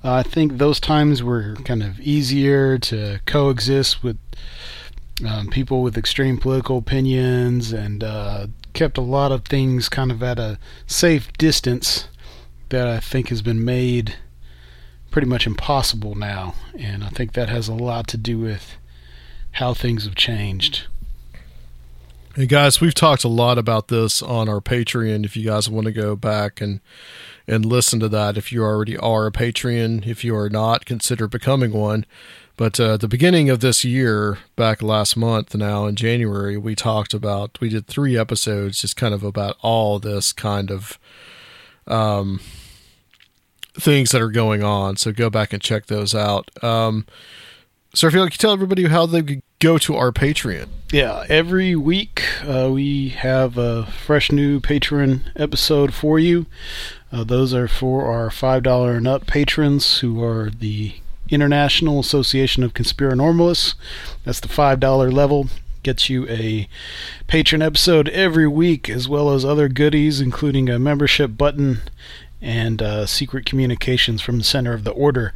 uh, I think those times were kind of easier to coexist with um, people with extreme political opinions, and uh, kept a lot of things kind of at a safe distance that I think has been made pretty much impossible now, and I think that has a lot to do with how things have changed. Hey guys, we've talked a lot about this on our Patreon. If you guys want to go back and and listen to that, if you already are a Patreon, if you are not, consider becoming one. But uh, at the beginning of this year, back last month now in January, we talked about, we did three episodes just kind of about all this kind of um things that are going on. So go back and check those out. Um, so if you like, you tell everybody how they could go to our Patreon. Yeah. Every week, uh, we have a fresh new Patreon episode for you. Uh, those are for our five dollars and up patrons, who are the International Association of Conspiranormalists. That's the five dollars level. Gets you a patron episode every week, as well as other goodies, including a membership button and uh, secret communications from the center of the order.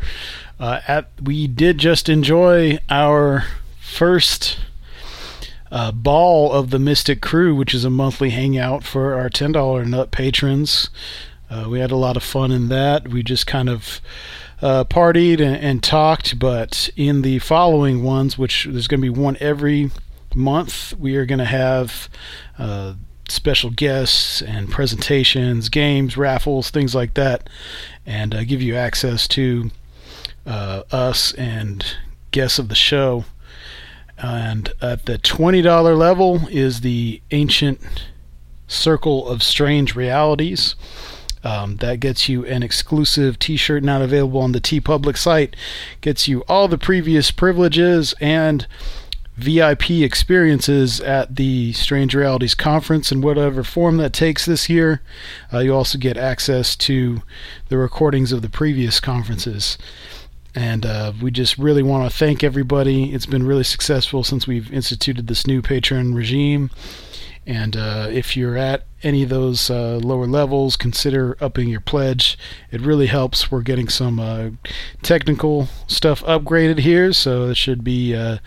Uh, at we did just enjoy our first uh, ball of the Mystic Crew, which is a monthly hangout for our ten dollars and up patrons. Uh, we had a lot of fun in that. We just kind of uh, partied and, and talked, but in the following ones, which there's going to be one every month, we are going to have Uh, special guests and presentations, games, raffles, things like that, and uh, give you access to uh, us and guests of the show. And at the twenty dollars level is the Ancient Circle of Strange Realities. Um, that gets you an exclusive t-shirt not available on the TeePublic site, gets you all the previous privileges and V I P experiences at the Strange Realities Conference in whatever form that takes this year. Uh, you also get access to the recordings of the previous conferences. And uh, we just really want to thank everybody. It's been really successful since we've instituted this new Patreon regime. And uh, if you're at any of those uh, lower levels, consider upping your pledge. It really helps. We're getting some uh, technical stuff upgraded here, so it should be... Uh,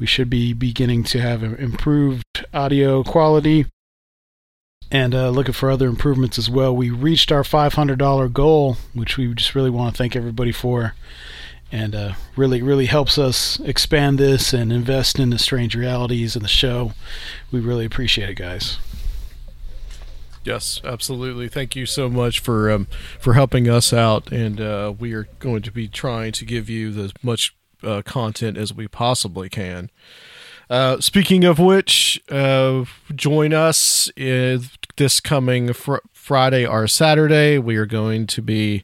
We should be beginning to have improved audio quality, and uh, looking for other improvements as well. We reached our five hundred dollars goal, which we just really want to thank everybody for, and uh, really, really helps us expand this and invest in the Strange Realities and the show. We really appreciate it, guys. Yes, absolutely. Thank you so much for um, for helping us out, and uh, we are going to be trying to give you the much Uh, content as we possibly can. Uh, speaking of which, uh, join us uh, this coming fr- Friday or Saturday. We are going to be,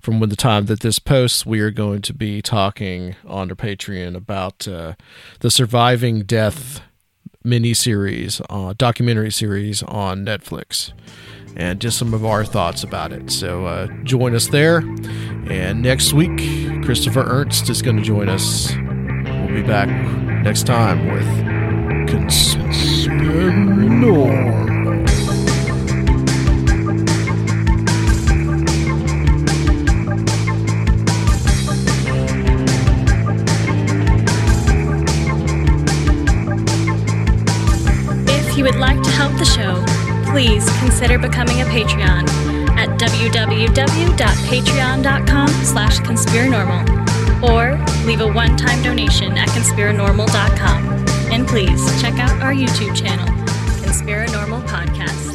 from when the time that this posts, we are going to be talking on our Patreon about uh, the Surviving Death miniseries, uh, documentary series on Netflix, and just some of our thoughts about it. So uh, join us there. And next week, Christopher Ernst is going to join us. We'll be back next time with Conspiracy. Norm. If you would like to help the show, please consider becoming a Patreon at www.patreon.com slash conspiranormal or leave a one-time donation at conspiranormal dot com. And please check out our YouTube channel, Conspiranormal Podcast.